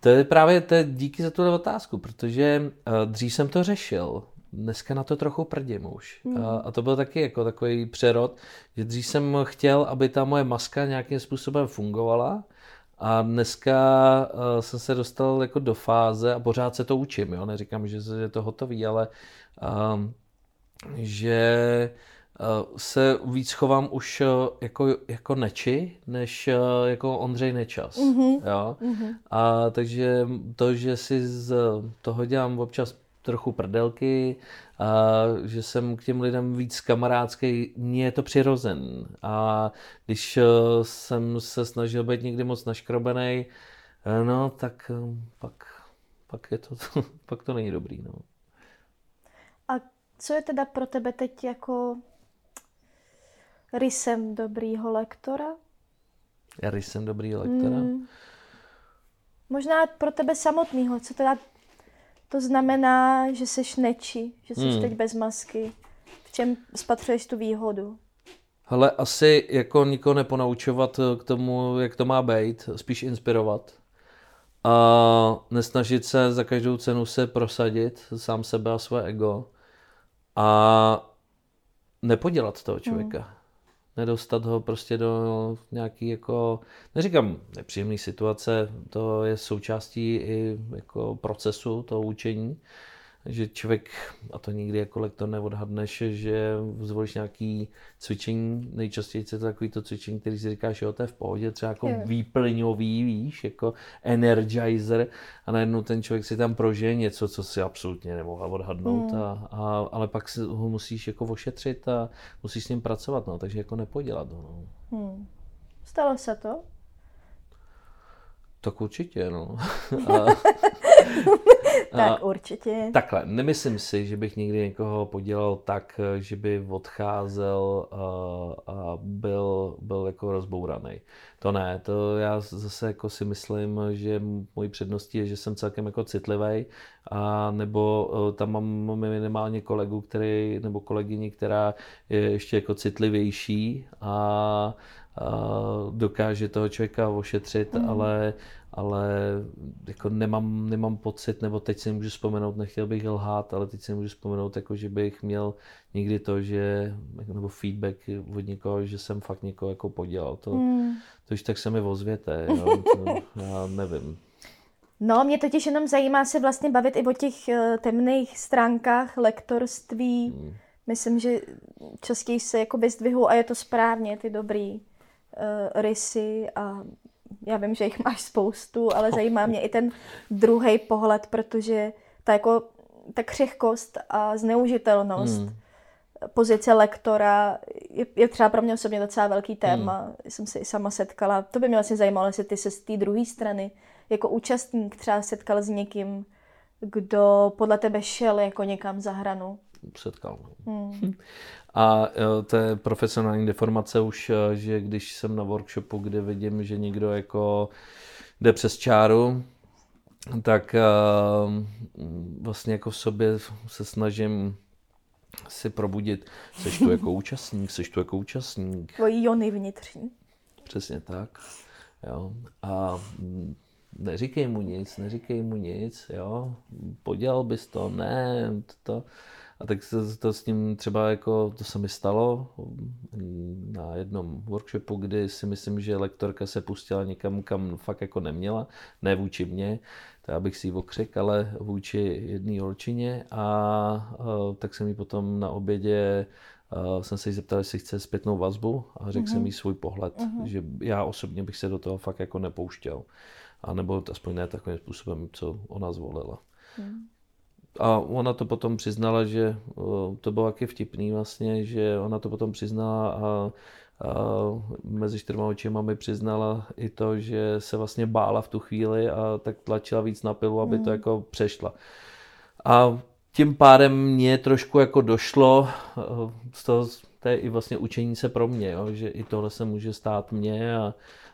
To je právě díky za tuhle otázku, protože dřív jsem to řešil, dneska na to trochu prdím už. A to byl taky jako takový přerod, že dřív jsem chtěl, aby ta moje maska nějakým způsobem fungovala a dneska jsem se dostal jako do fáze a pořád se to učím, jo? Neříkám, že je to hotový, ale že se víc chovám už jako Neči, než jako Ondřej Nečas. Jo? A takže to, že si z toho dělám občas trochu prdelky, a že jsem k těm lidem víc kamarádský, mně je to přirozen. A když jsem se snažil být někdy moc naškrobenej, no tak pak je to, pak to není dobrý. No. A co je teda pro tebe teď jako rysem dobrýho lektora? Já rysem dobrýho lektora? Možná pro tebe samotného, co teda to znamená, že seš Neči, že seš teď bez masky. V čem spatřuješ tu výhodu? Hele, asi jako nikoho neponaučovat k tomu, jak to má být, spíš inspirovat. A nesnažit se za každou cenu se prosadit, sám sebe a své ego. A nepodělat toho člověka. Nedostat ho prostě do nějaký jako, neříkám nepříjemný situace, to je součástí i jako procesu toho učení, že člověk, a to nikdy jako lektor neodhadneš, že zvolíš nějaký cvičení, nejčastěji je to takový to cvičení, který si říkáš, jo, to je v pohodě, třeba jako výplňový, víš, jako energizer, a najednou ten člověk si tam prožije něco, co si absolutně nemohla odhadnout, ale pak ho musíš jako ošetřit a musíš s ním pracovat, no, takže jako nepodělat ho, no. Stalo se to? Tak určitě, no. Tak určitě. Takhle, nemyslím si, že bych nikdy někoho podělal tak, že by odcházel a byl jako rozbouraný. To ne, to já zase jako si myslím, že mojí předností je, že jsem celkem jako citlivý, a nebo tam mám minimálně kolegu, který, nebo kolegyni, která je ještě jako citlivější a dokáže toho člověka ošetřit, ale jako nemám pocit, nebo teď si můžu vzpomenout, nechtěl bych lhát, ale teď si můžu vzpomenout, jako že bych měl někdy to, že, nebo feedback od někoho, že jsem fakt někoho jako podělal. To už tak se mi ozvěte, jo? Já nevím. No, mě totiž jenom zajímá se vlastně bavit i o těch temných stránkách lektorství. Myslím, že častěji se jakoby zdvihou a je to správně, ty dobrý rysy, a já vím, že jich máš spoustu, ale zajímá mě i ten druhý pohled, protože ta křehkost a zneužitelnost pozice lektora je třeba pro mě osobně docela velký téma. Jsem se i sama setkala. To by mě vlastně zajímalo, jestli ty se z té druhé strany jako účastník třeba setkal s někým, kdo podle tebe šel jako někam za hranu. Setkal. A to je profesionální deformace už, že když jsem na workshopu, kde vidím, že někdo jako jde přes čáru, tak vlastně jako v sobě se snažím si probudit. Seš tu jako účastník. Tvojí jony vnitřní. Přesně tak. Jo. A neříkej mu nic, jo. Podělal bys to, ne, to. A tak to s ním třeba jako, to se mi stalo na jednom workshopu, kdy si myslím, že lektorka se pustila někam, kam fakt jako neměla, ne vůči mně, to já bych si ji okřik, ale vůči jedné holčině, a tak jsem jí potom na obědě jsem se jí zeptal, jestli chce zpětnou vazbu, a řekl jsem jí svůj pohled, že já osobně bych se do toho fakt jako nepouštěl, a nebo aspoň ne takovým způsobem, co ona zvolila. A ona to potom přiznala, že to bylo taky vtipný vlastně, že ona to potom přiznala a mezi 4 očima mi přiznala i to, že se vlastně bála v tu chvíli, a tak tlačila víc na pilu, aby to jako přešla. A tím pádem mě trošku jako došlo, to je i vlastně učení se pro mě, jo, že i tohle se může stát mně,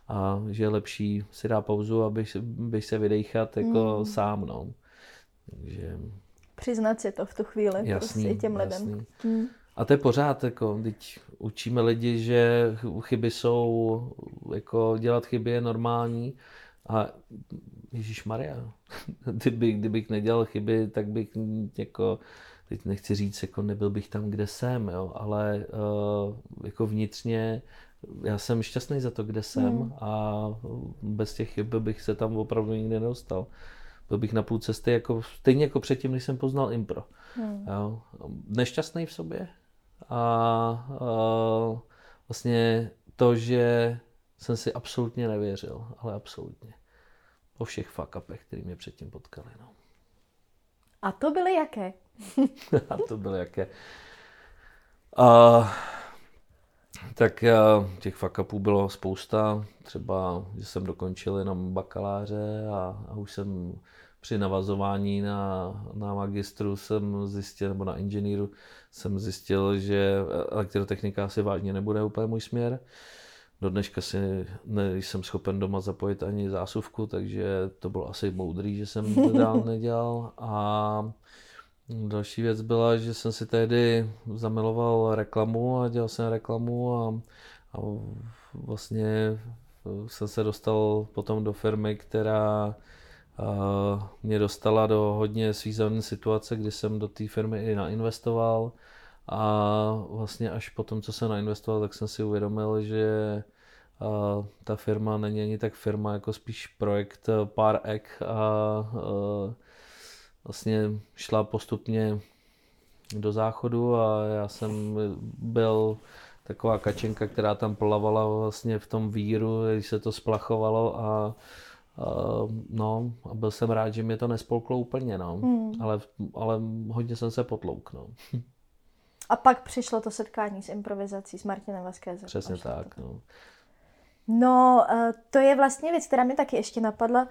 a že je lepší si dá pauzu, abych se vydejchat jako sám, no. Takže... Přiznat si to v tu chvíli, jasný, prostě těm lidem. A to je pořád, jako, teď učíme lidi, že chyby jsou, jako dělat chyby je normální, a ježišmarja, kdybych nedělal chyby, tak bych jako, teď nechci říct, jako nebyl bych tam, kde jsem, jo, ale jako vnitřně já jsem šťastný za to, kde jsem, a bez těch chyb bych se tam opravdu nikdy nedostal. Byl bych na půl cesty, jako, stejně jako předtím, když jsem poznal impro. Jo? Nešťastný v sobě, a vlastně to, že jsem si absolutně nevěřil, ale absolutně. Po všech fuck-upech, které mě předtím potkali. No. A to byly jaké? Tak těch fuck-upů bylo spousta, třeba, že jsem dokončil jenom bakaláře, a už jsem při navazování na magistru jsem zjistil, nebo na inženýru jsem zjistil, že elektrotechnika asi vážně nebude úplně můj směr. Do dneška si nejsem schopen doma zapojit ani zásuvku, takže to bylo asi moudrý, že jsem to dál nedělal. A další věc byla, že jsem si tehdy zamiloval reklamu, a dělal jsem reklamu, a vlastně jsem se dostal potom do firmy, která mě dostala do hodně svízelné situace, kdy jsem do té firmy i nainvestoval, a vlastně až potom, co jsem nainvestoval, tak jsem si uvědomil, že ta firma není ani tak firma, jako spíš projekt pár ek, a vlastně šla postupně do záchodu a já jsem byl taková kačenka, která tam plavala vlastně v tom víru, když se to splachovalo a byl jsem rád, že mě to nespolklo úplně, ale hodně jsem se potlouknul. A pak přišlo to setkání s improvizací s Martinem Vláskézem. Přesně tak, to. No, to je vlastně věc, která mi taky ještě napadla.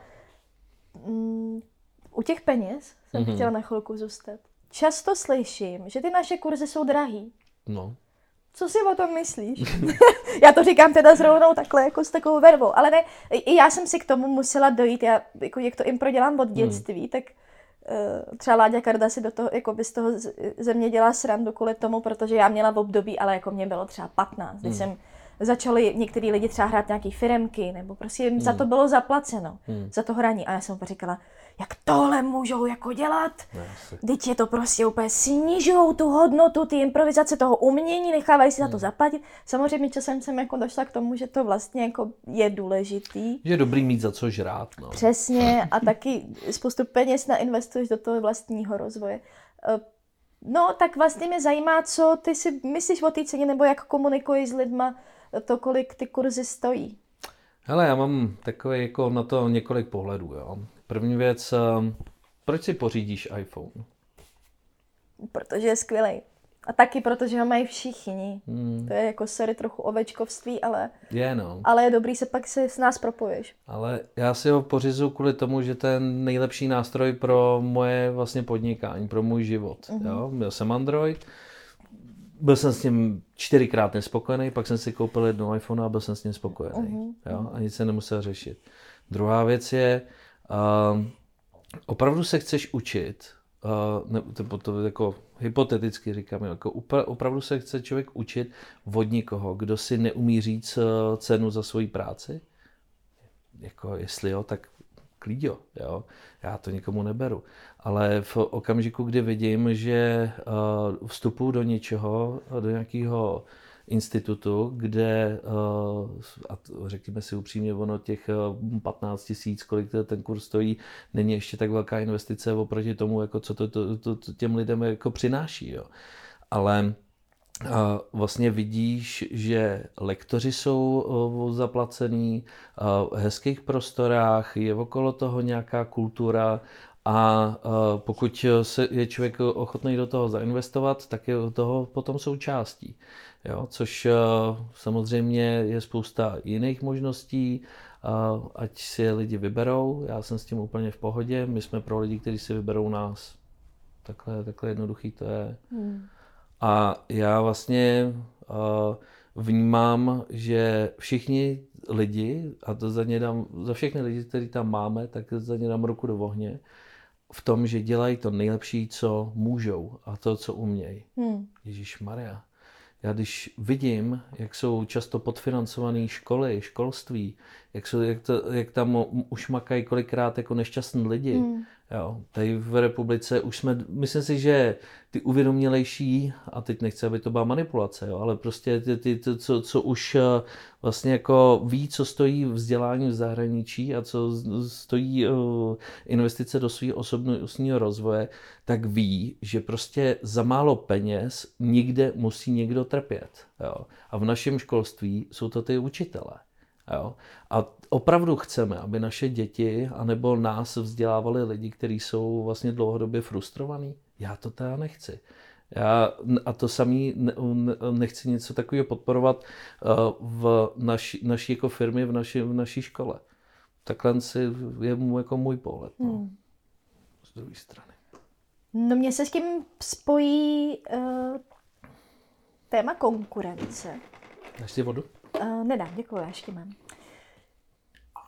U těch peněz jsem chtěla na chvilku zůstat. Často slyším, že ty naše kurzy jsou drahý. No. Co si o tom myslíš? Já to říkám teda zrovnou takhle, jako s takovou vervou, ale ne, i já jsem si k tomu musela dojít, já jako jak to impro dělám od dětství, tak třeba Láďa Karda si do toho, jako by z toho ze mě dělá srandu kvůli tomu, protože já měla v období, ale jako mě bylo třeba 15, když jsem začali některý lidi třeba hrát nějaký firemky, nebo prostě jim za to bylo zaplaceno, za to hraní. A já jsem úplně říkala, jak tohle můžou jako dělat? Teď je to prostě úplně snižují tu hodnotu, ty improvizace toho umění, nechávají si za to zaplatit. Samozřejmě časem jsem jako došla k tomu, že to vlastně jako je důležitý. Je dobrý mít za co žrát. No. Přesně a taky spoustu peněz nainvestuješ do toho vlastního rozvoje. No tak vlastně mě zajímá, co ty si myslíš o té ceně, nebo jak komunikuješ s lidma, to, kolik ty kurzy stojí? Hele, já mám takový jako na to několik pohledů, jo. První věc, proč si pořídíš iPhone? Protože je skvělej. A taky protože ho mají všichni. To je jako sorry trochu ovečkovství, ale je dobrý, se pak se s nás propoješ. Ale já si ho pořizuji kvůli tomu, že to je nejlepší nástroj pro moje vlastně podnikání, pro můj život. Jo? Měl jsem Android, byl jsem s ním 4krát nespokojený, pak jsem si koupil jednu iPhone a byl jsem s ním spokojený. Jo? A nic se nemusel řešit. Druhá věc je, opravdu se chceš učit, to jako hypoteticky říkám, jako opravdu se chce člověk učit od nikoho, kdo si neumí říct cenu za svoji práci? Jako jestli jo, tak klíďo, jo, já to nikomu neberu. Ale v okamžiku, kdy vidím, že vstupuju do něčeho, do nějakého institutu, kde, a řekněme si upřímně, ono těch 15 000, kolik ten kurz stojí, není ještě tak velká investice oproti tomu, jako co to těm lidem jako přináší. Jo. Ale vlastně vidíš, že lektoři jsou zaplacení, v hezkých prostorách, je okolo toho nějaká kultura, a pokud je člověk ochotný do toho zainvestovat, tak je toho potom součástí. Jo? Což samozřejmě je spousta jiných možností, ať si je lidi vyberou. Já jsem s tím úplně v pohodě. My jsme pro lidi, kteří si vyberou nás. Takhle jednoduchý to je. A já vlastně vnímám, že všichni lidi, a to za všechny lidi, kteří tam máme, tak za ně dám ruku do ohně, v tom, že dělají to nejlepší, co můžou a to, co umějí. Ježišmarja. Já když vidím, jak jsou často podfinancované školy, školství, jak tam už makají kolikrát jako nešťastní lidi. Jo, tady v republice už jsme, myslím si, že ty uvědomělejší, a teď nechci, aby to byla manipulace, jo, ale prostě ty co už vlastně jako ví, co stojí vzdělání v zahraničí a co stojí investice do svého osobního rozvoje, tak ví, že prostě za málo peněz nikde musí někdo trpět. Jo. A v našem školství jsou to ty učitelé. Jo. A opravdu chceme, aby naše děti anebo nás vzdělávali lidi, kteří jsou vlastně dlouhodobě frustrovaní? Já to teda nechci. A to samý nechci něco takového podporovat v naší jako firmě, v naší škole. Takhle si je jako můj pohled. No. Z druhé strany. No mě se s tím spojí téma konkurence. Dáš si vodu? Nedám, děkuji, já ještě mám.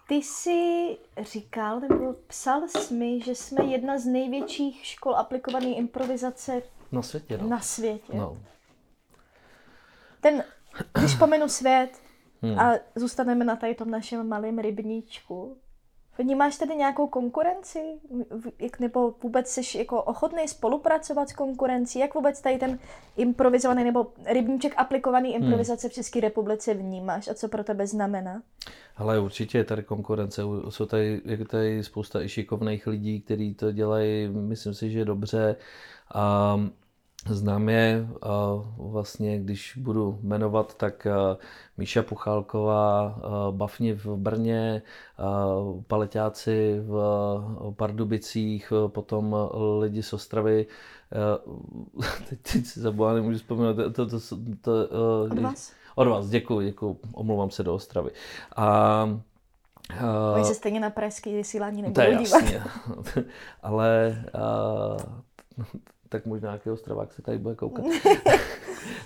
Ty jsi říkal, nebo psal jsi mi, že jsme jedna z největších škol aplikované improvizace na světě. No. Na světě. No. Když pomenu svět a zůstaneme na tady tom našem malém rybníčku, Vnímáš tady nějakou konkurenci? Nebo vůbec jsi jako ochotný spolupracovat s konkurencí? Jak vůbec tady ten improvizovaný nebo rybníček aplikovaný improvizace v České republice vnímáš? A co pro tebe znamená? Ale určitě je tady konkurence. Jsou tady spousta i šikovných lidí, kteří to dělají, myslím si, že dobře. A znám je, vlastně, když budu jmenovat, tak Míša Puchálková, Bafni v Brně, paleťáci v Pardubicích, potom lidi z Ostravy. Teď si zabavám, nemůžu vzpomínat. Od vás, děkuju, omlouvám se, do Ostravy. Oni se stejně na pražský vysílání nebudou dívat. Jasně. Ale tak možná nějaký Ostravák se tady bude koukat.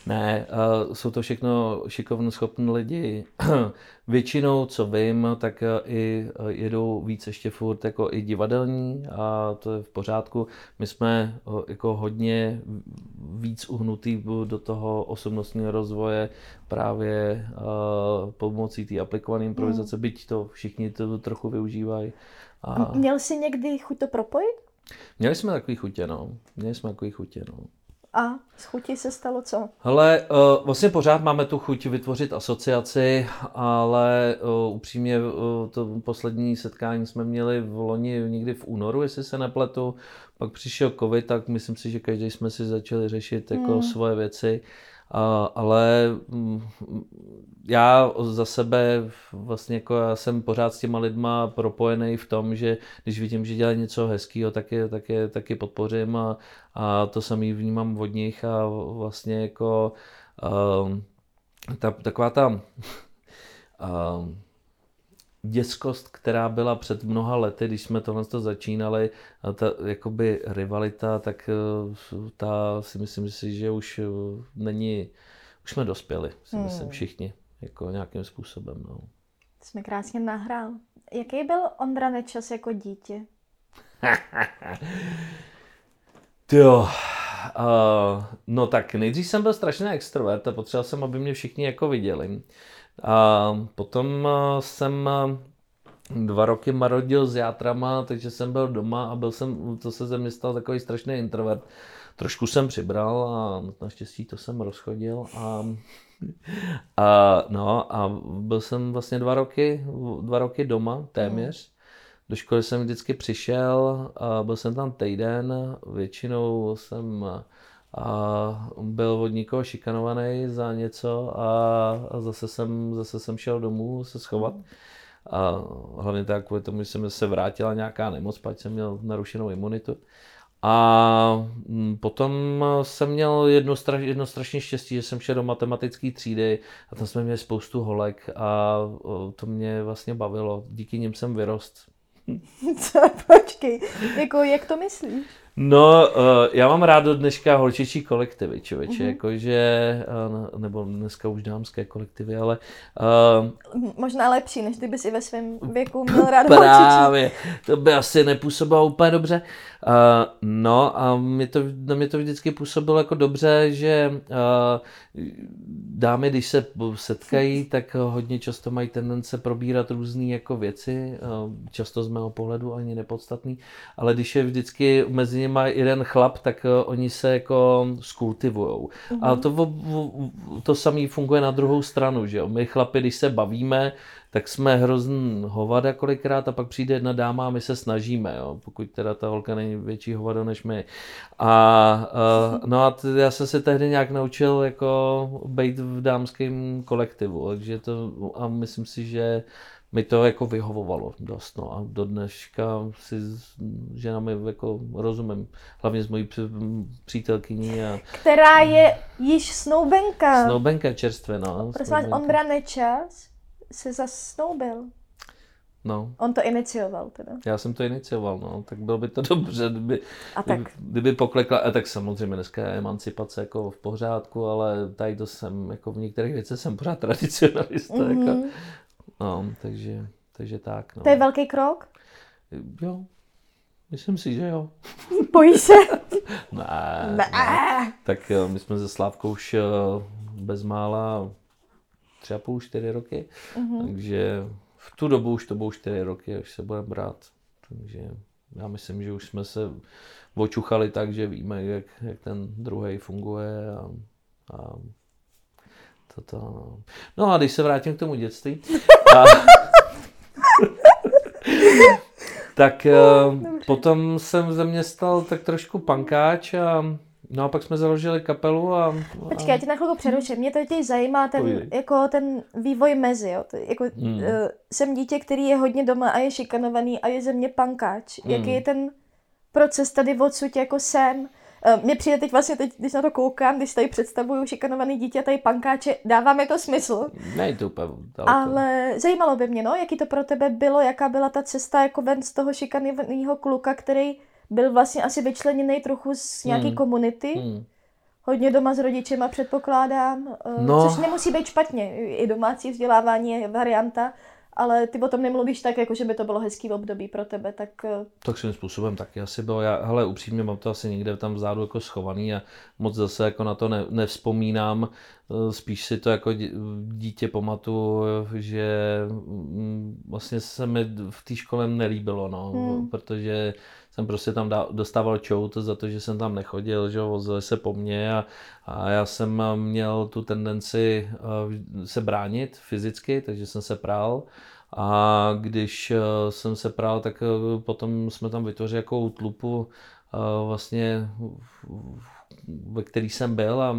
Ne, jsou to všechno šikovně schopní lidi. Většinou, co vím, tak i jedou víc ještě furt jako i divadelní a to je v pořádku. My jsme jako hodně víc uhnutý do toho osobnostního rozvoje právě pomocí té aplikované improvizace, byť to všichni to trochu využívají. Měl jsi někdy chuť to propojit? Měli jsme takový chutě. A z chutí se stalo co? Hele, vlastně pořád máme tu chuť vytvořit asociaci, ale upřímně to poslední setkání jsme měli v loni někdy v únoru, jestli se nepletu. Pak přišel covid, tak myslím si, že každý jsme si začali řešit jako svoje věci. Ale já za sebe vlastně jako já jsem pořád s těma lidma propojený v tom, že když vidím, že dělají něco hezkého, tak je podpořím a to samý vnímám od nich a vlastně jako děskost, která byla před mnoha lety, když jsme tohle začínali, ta jakoby rivalita, tak ta si myslím, že už není, už jsme dospěli, si myslím všichni, jako nějakým způsobem. No. Jsi mi krásně nahrál. Jaký byl Ondra Nečas jako dítě? Jo. No tak nejdřív jsem byl strašný extrovert a potřeboval jsem, aby mě všichni jako viděli. A potom jsem 2 roky marodil s játrama, takže jsem byl doma a byl jsem, to se ze mě stal takový strašný introvert. Trošku jsem přibral a naštěstí to jsem rozchodil a byl jsem vlastně 2 roky doma téměř. Do školy jsem vždycky přišel, a byl jsem tam týden, většinou jsem a byl od nikoho šikanovaný za něco a zase jsem šel domů se schovat. A hlavně tak kvůli tomu, že jsem se vrátila nějaká nemoc, pak jsem měl narušenou imunitu. A potom jsem měl jedno strašně štěstí, že jsem šel do matematické třídy a tam jsme měli spoustu holek a to mě vlastně bavilo. Díky nim jsem vyrost. Co? Počkej, jako jak to myslíš? No, já mám rád do dneška holčičí kolektivy, člověče, jakože, nebo dneska už dámské kolektivy, ale... Možná lepší, než ty bys i ve svém věku měl rád holčičí. Právě, to by asi nepůsobilo úplně dobře. A mě to vždycky působilo jako dobře, že dámy, když se setkají, tak hodně často mají tendence probírat různé jako věci, často z mého pohledu ani nepodstatný, ale když je vždycky mezi má jeden chlap, tak oni se jako skultivujou. A to samé funguje na druhou stranu, že jo. My chlapi, když se bavíme, tak jsme hrozný hovada kolikrát a pak přijde jedna dáma a my se snažíme, jo. Pokud teda ta holka není větší hovado než my. Já jsem se tehdy nějak naučil jako být v dámském kolektivu, takže to a myslím si, že mi to jako vyhovovalo dost, no a do dneška si s ženami jako rozumím, hlavně s mojí přítelkyní a... Která je již snoubenka. Snoubenka čerstvě, no. Prosím vás, Ondra Nečas se zasnoubil. No. On to inicioval teda. Já jsem to inicioval, no, tak bylo by to dobře, kdyby poklekla, a tak samozřejmě dneska je emancipace jako v pořádku, ale tady to jsem, jako v některých věcech jsem pořád tradicionalista, jako... No, takže tak. No. To je velký krok? Jo, myslím si, že jo. Bojíš se? Ne. Tak my jsme se Slávkou už bezmála 3,5-4 roky, takže V tu dobu už to budou 4 roky, až se budeme brát. Takže já myslím, že už jsme se očuchali tak, že víme, jak ten druhej funguje a toto. No a když se vrátím k tomu dětství, tak potom jsem ze mě stal tak trošku pankáč a no a pak jsme založili kapelu a... Počkej, já tě na chvilku přeruším. Mě to tě zajímá ten vývoj mezi, jo. Jsem dítě, který je hodně doma a je šikanovaný a je ze mě pankáč. Jaký je ten proces tady odsud jako sem? Mně přijde teď, když na to koukám, když tady představuju šikanovaný dítě a tady pankáče, dává mi to smysl. Ne, to úplně. Ale zajímalo by mě, no, jaký to pro tebe bylo, jaká byla ta cesta jako ven z toho šikanovaného kluka, který byl vlastně asi vyčleněný trochu z nějaký komunity, hodně doma s rodičema předpokládám, což nemusí být špatně, i domácí vzdělávání je varianta, ale ty o tom nemluvíš tak, jako že by to bylo hezký období pro tebe, tak... Tak svým způsobem taky asi bylo, hele upřímně mám to asi někde tam vzadu jako schovaný a moc zase jako na to nevzpomínám, spíš si to jako dítě pamatuju, že vlastně se mi v té škole nelíbilo, protože jsem prostě tam dostával čout za to, že jsem tam nechodil, že vozili se po mně a já jsem měl tu tendenci se bránit fyzicky, takže jsem se prál a když jsem se prál, tak potom jsme tam vytvořili jakou tlupu vlastně, ve který jsem byl a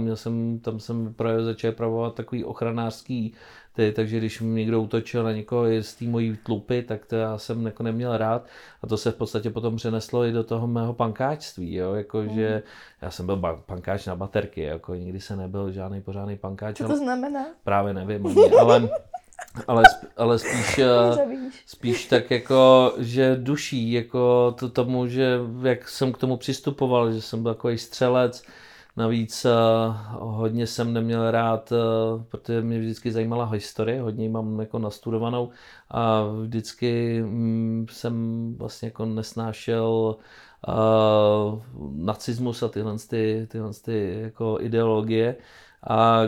tam jsem začal projevovat takový ochranářský ty, takže když mi někdo útočil na někoho z té mojí tlupy, tak to já jsem jako neměl rád a to se v podstatě potom přeneslo i do toho mého pankáčství, jo, jakože já jsem byl pankáč na baterky, jako nikdy jsem nebyl žádný pořádný pankáč. Co to znamená? Právě nevím, ale spíš tak jako, že duší, jako to tomu, že jak jsem k tomu přistupoval, že jsem byl takový střelec. Navíc hodně jsem neměl rád, protože mě vždycky zajímala historie, hodně mám jako nastudovanou a vždycky jsem vlastně jako nesnášel nacismus a tyhle jako ideologie. A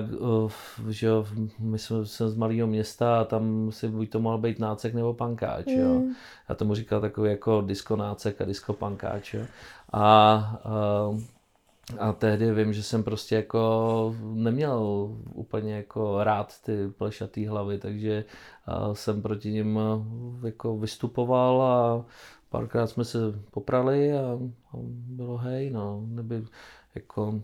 že my jsem z malého města a tam si buď to mohl být nácek nebo pankáč, jo. Já tomu říkal takový jako diskonácek a diskopankáč, jo. A tehdy vím, že jsem prostě jako neměl úplně jako rád ty plešatý hlavy, takže jsem proti nim jako vystupoval a párkrát jsme se poprali a bylo hej, no, neby jako...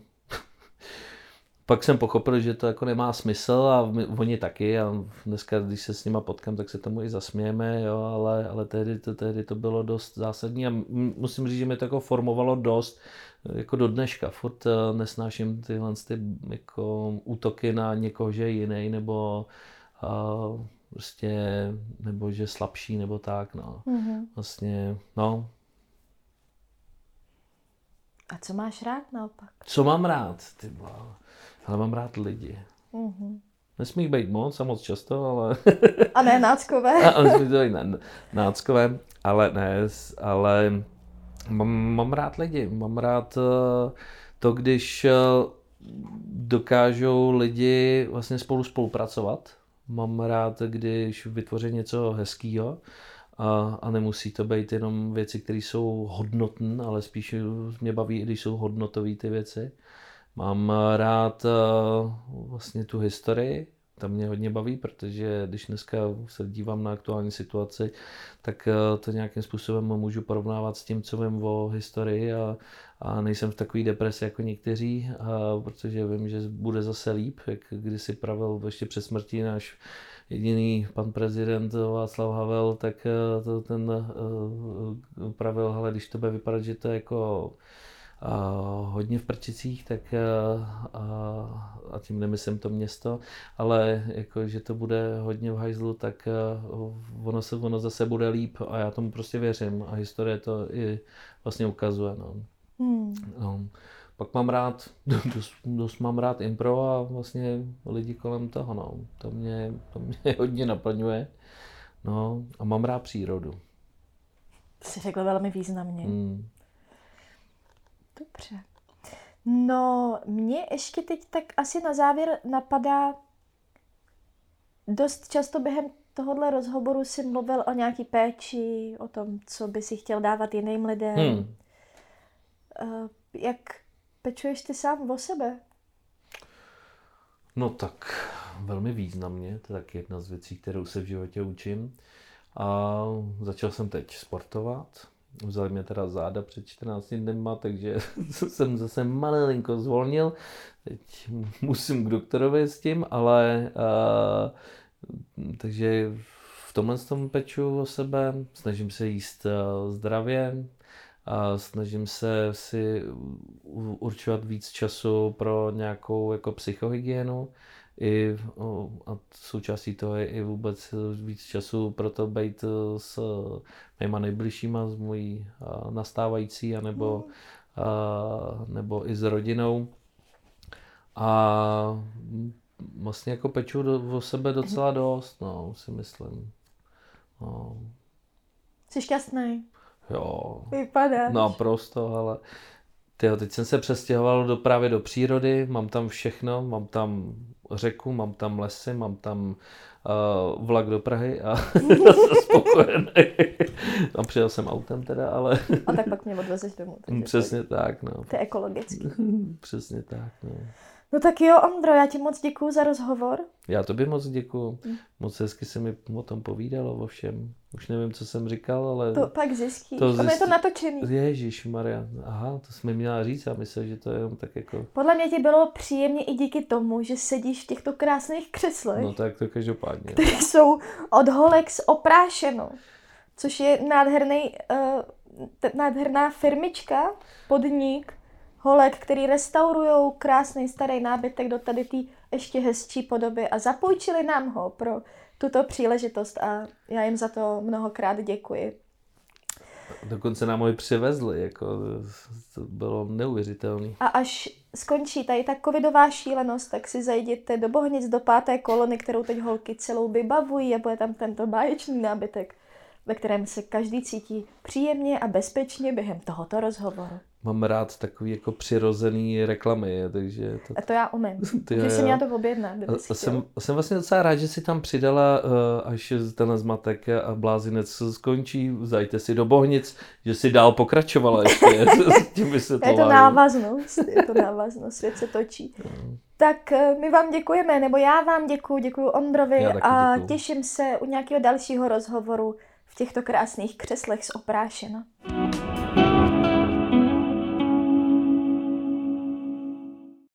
Pak jsem pochopil, že to jako nemá smysl a oni taky a dneska, když se s nima potkám, tak se tomu i zasmějeme, jo, ale tehdy to bylo dost zásadní a musím říct, že mě to jako formovalo dost, jako do dneška, furt nesnáším tyhle jako útoky na někoho, že je jiný, nebo prostě, nebo že slabší, nebo tak, no, vlastně, no. A co máš rád naopak? Co mám rád, ty blá. Ale mám rád lidi. Nesmí být moc a moc často, ale... A ne náckové. A nesmí to být náckové, ale mám rád lidi. Mám rád to, když dokážou lidi vlastně spolupracovat. Mám rád, když vytvoří něco hezkýho. A nemusí to být jenom věci, které jsou hodnotné, ale spíš mě baví, když jsou hodnotové ty věci. Mám rád vlastně tu historii, ta mě hodně baví, protože když dneska se dívám na aktuální situaci, tak to nějakým způsobem můžu porovnávat s tím, co vím o historii a nejsem v takové depresi jako někteří, protože vím, že bude zase líp, jak kdysi pravil ještě před smrtí náš jediný pan prezident Václav Havel, tak to ten pravil, hele, když to bude vypadat, že to je jako hodně v prčicích, tak a tím nemyslím to město, ale jako, že to bude hodně v hajzlu, tak ono zase bude líp a já tomu prostě věřím a historie to i vlastně ukazuje. No. No. Pak mám rád, dost mám rád impro a vlastně lidi kolem toho, no. To mě hodně naplňuje, no a mám rád přírodu. Jsi řekla velmi významně. Dobře. No, mě ještě teď tak asi na závěr napadá, dost často během tohohle rozhovoru jsi mluvil o nějaký péči, o tom, co by si chtěl dávat jiným lidem. Jak pečuješ ty sám o sebe? No tak velmi významně, to je taky jedna z věcí, kterou se v životě učím. A začal jsem teď sportovat. Vzali mě teda záda před 14 dnema, takže jsem zase malinko zvolnil. Teď musím k doktorovi s tím, ale takže v tomhle tom peču o sebe. Snažím se jíst zdravě a snažím se si určovat víc času pro nějakou jako psychohygienu. A součástí toho je i vůbec víc času pro to být s mýma nejbližšíma, s mojí nastávající, anebo i s rodinou. A vlastně jako peču o sebe docela dost, no, si myslím. No. Jsi šťastný? Jo. Vypadáš. Naprosto, ale... Tyjo, teď jsem se přestěhoval právě do přírody, mám tam všechno, mám tam řeku, mám tam lesy, mám tam vlak do Prahy a jsem spokojený. A přijel jsem autem teda, ale... A tak pak mě odvezeš domů. Přesně tak, no. To je ekologický. Přesně tak, no. No tak jo, Ondro, já ti moc děkuju za rozhovor. Já tobě moc děkuju. Moc hezky se mi o tom povídalo, o všem. Už nevím, co jsem říkal, ale... To pak zjistíš. Ono je to natočený. Ježišmarja. Aha, to jsi mi měla říct. Já myslím, že to je jenom tak jako... Podle mě ti bylo příjemně i díky tomu, že sedíš v těchto krásných křeslech. No tak to každopádně. Které jsou od Holex oprášeno. Což je nádherná firmička, podnik Holek, který restaurujou krásný starý nábytek do tady té ještě hezčí podoby a zapůjčili nám ho pro tuto příležitost a já jim za to mnohokrát děkuji. Dokonce nám ho přivezli, jako to bylo neuvěřitelné. A až skončí tady ta covidová šílenost, tak si zajděte do Bohnic, do 5. kolony, kterou teď holky celou vybavují a bude tam tento báječný nábytek, ve kterém se každý cítí příjemně a bezpečně během tohoto rozhovoru. Mám rád takový jako přirozený reklamy, takže... To... A to já umím, že si měla to objednat. Jsem vlastně docela rád, že si tam přidala, až ten zmatek a blázinec skončí, zajďte si do Bohnic, že si dál pokračovala ještě s tím vysvětlováním. Je to návaznost, svět se točí. Tak my vám děkujeme, nebo já vám děkuju Ondrovi a těším se u nějakého dalšího rozhovoru v těchto krásných křeslech z oprášena.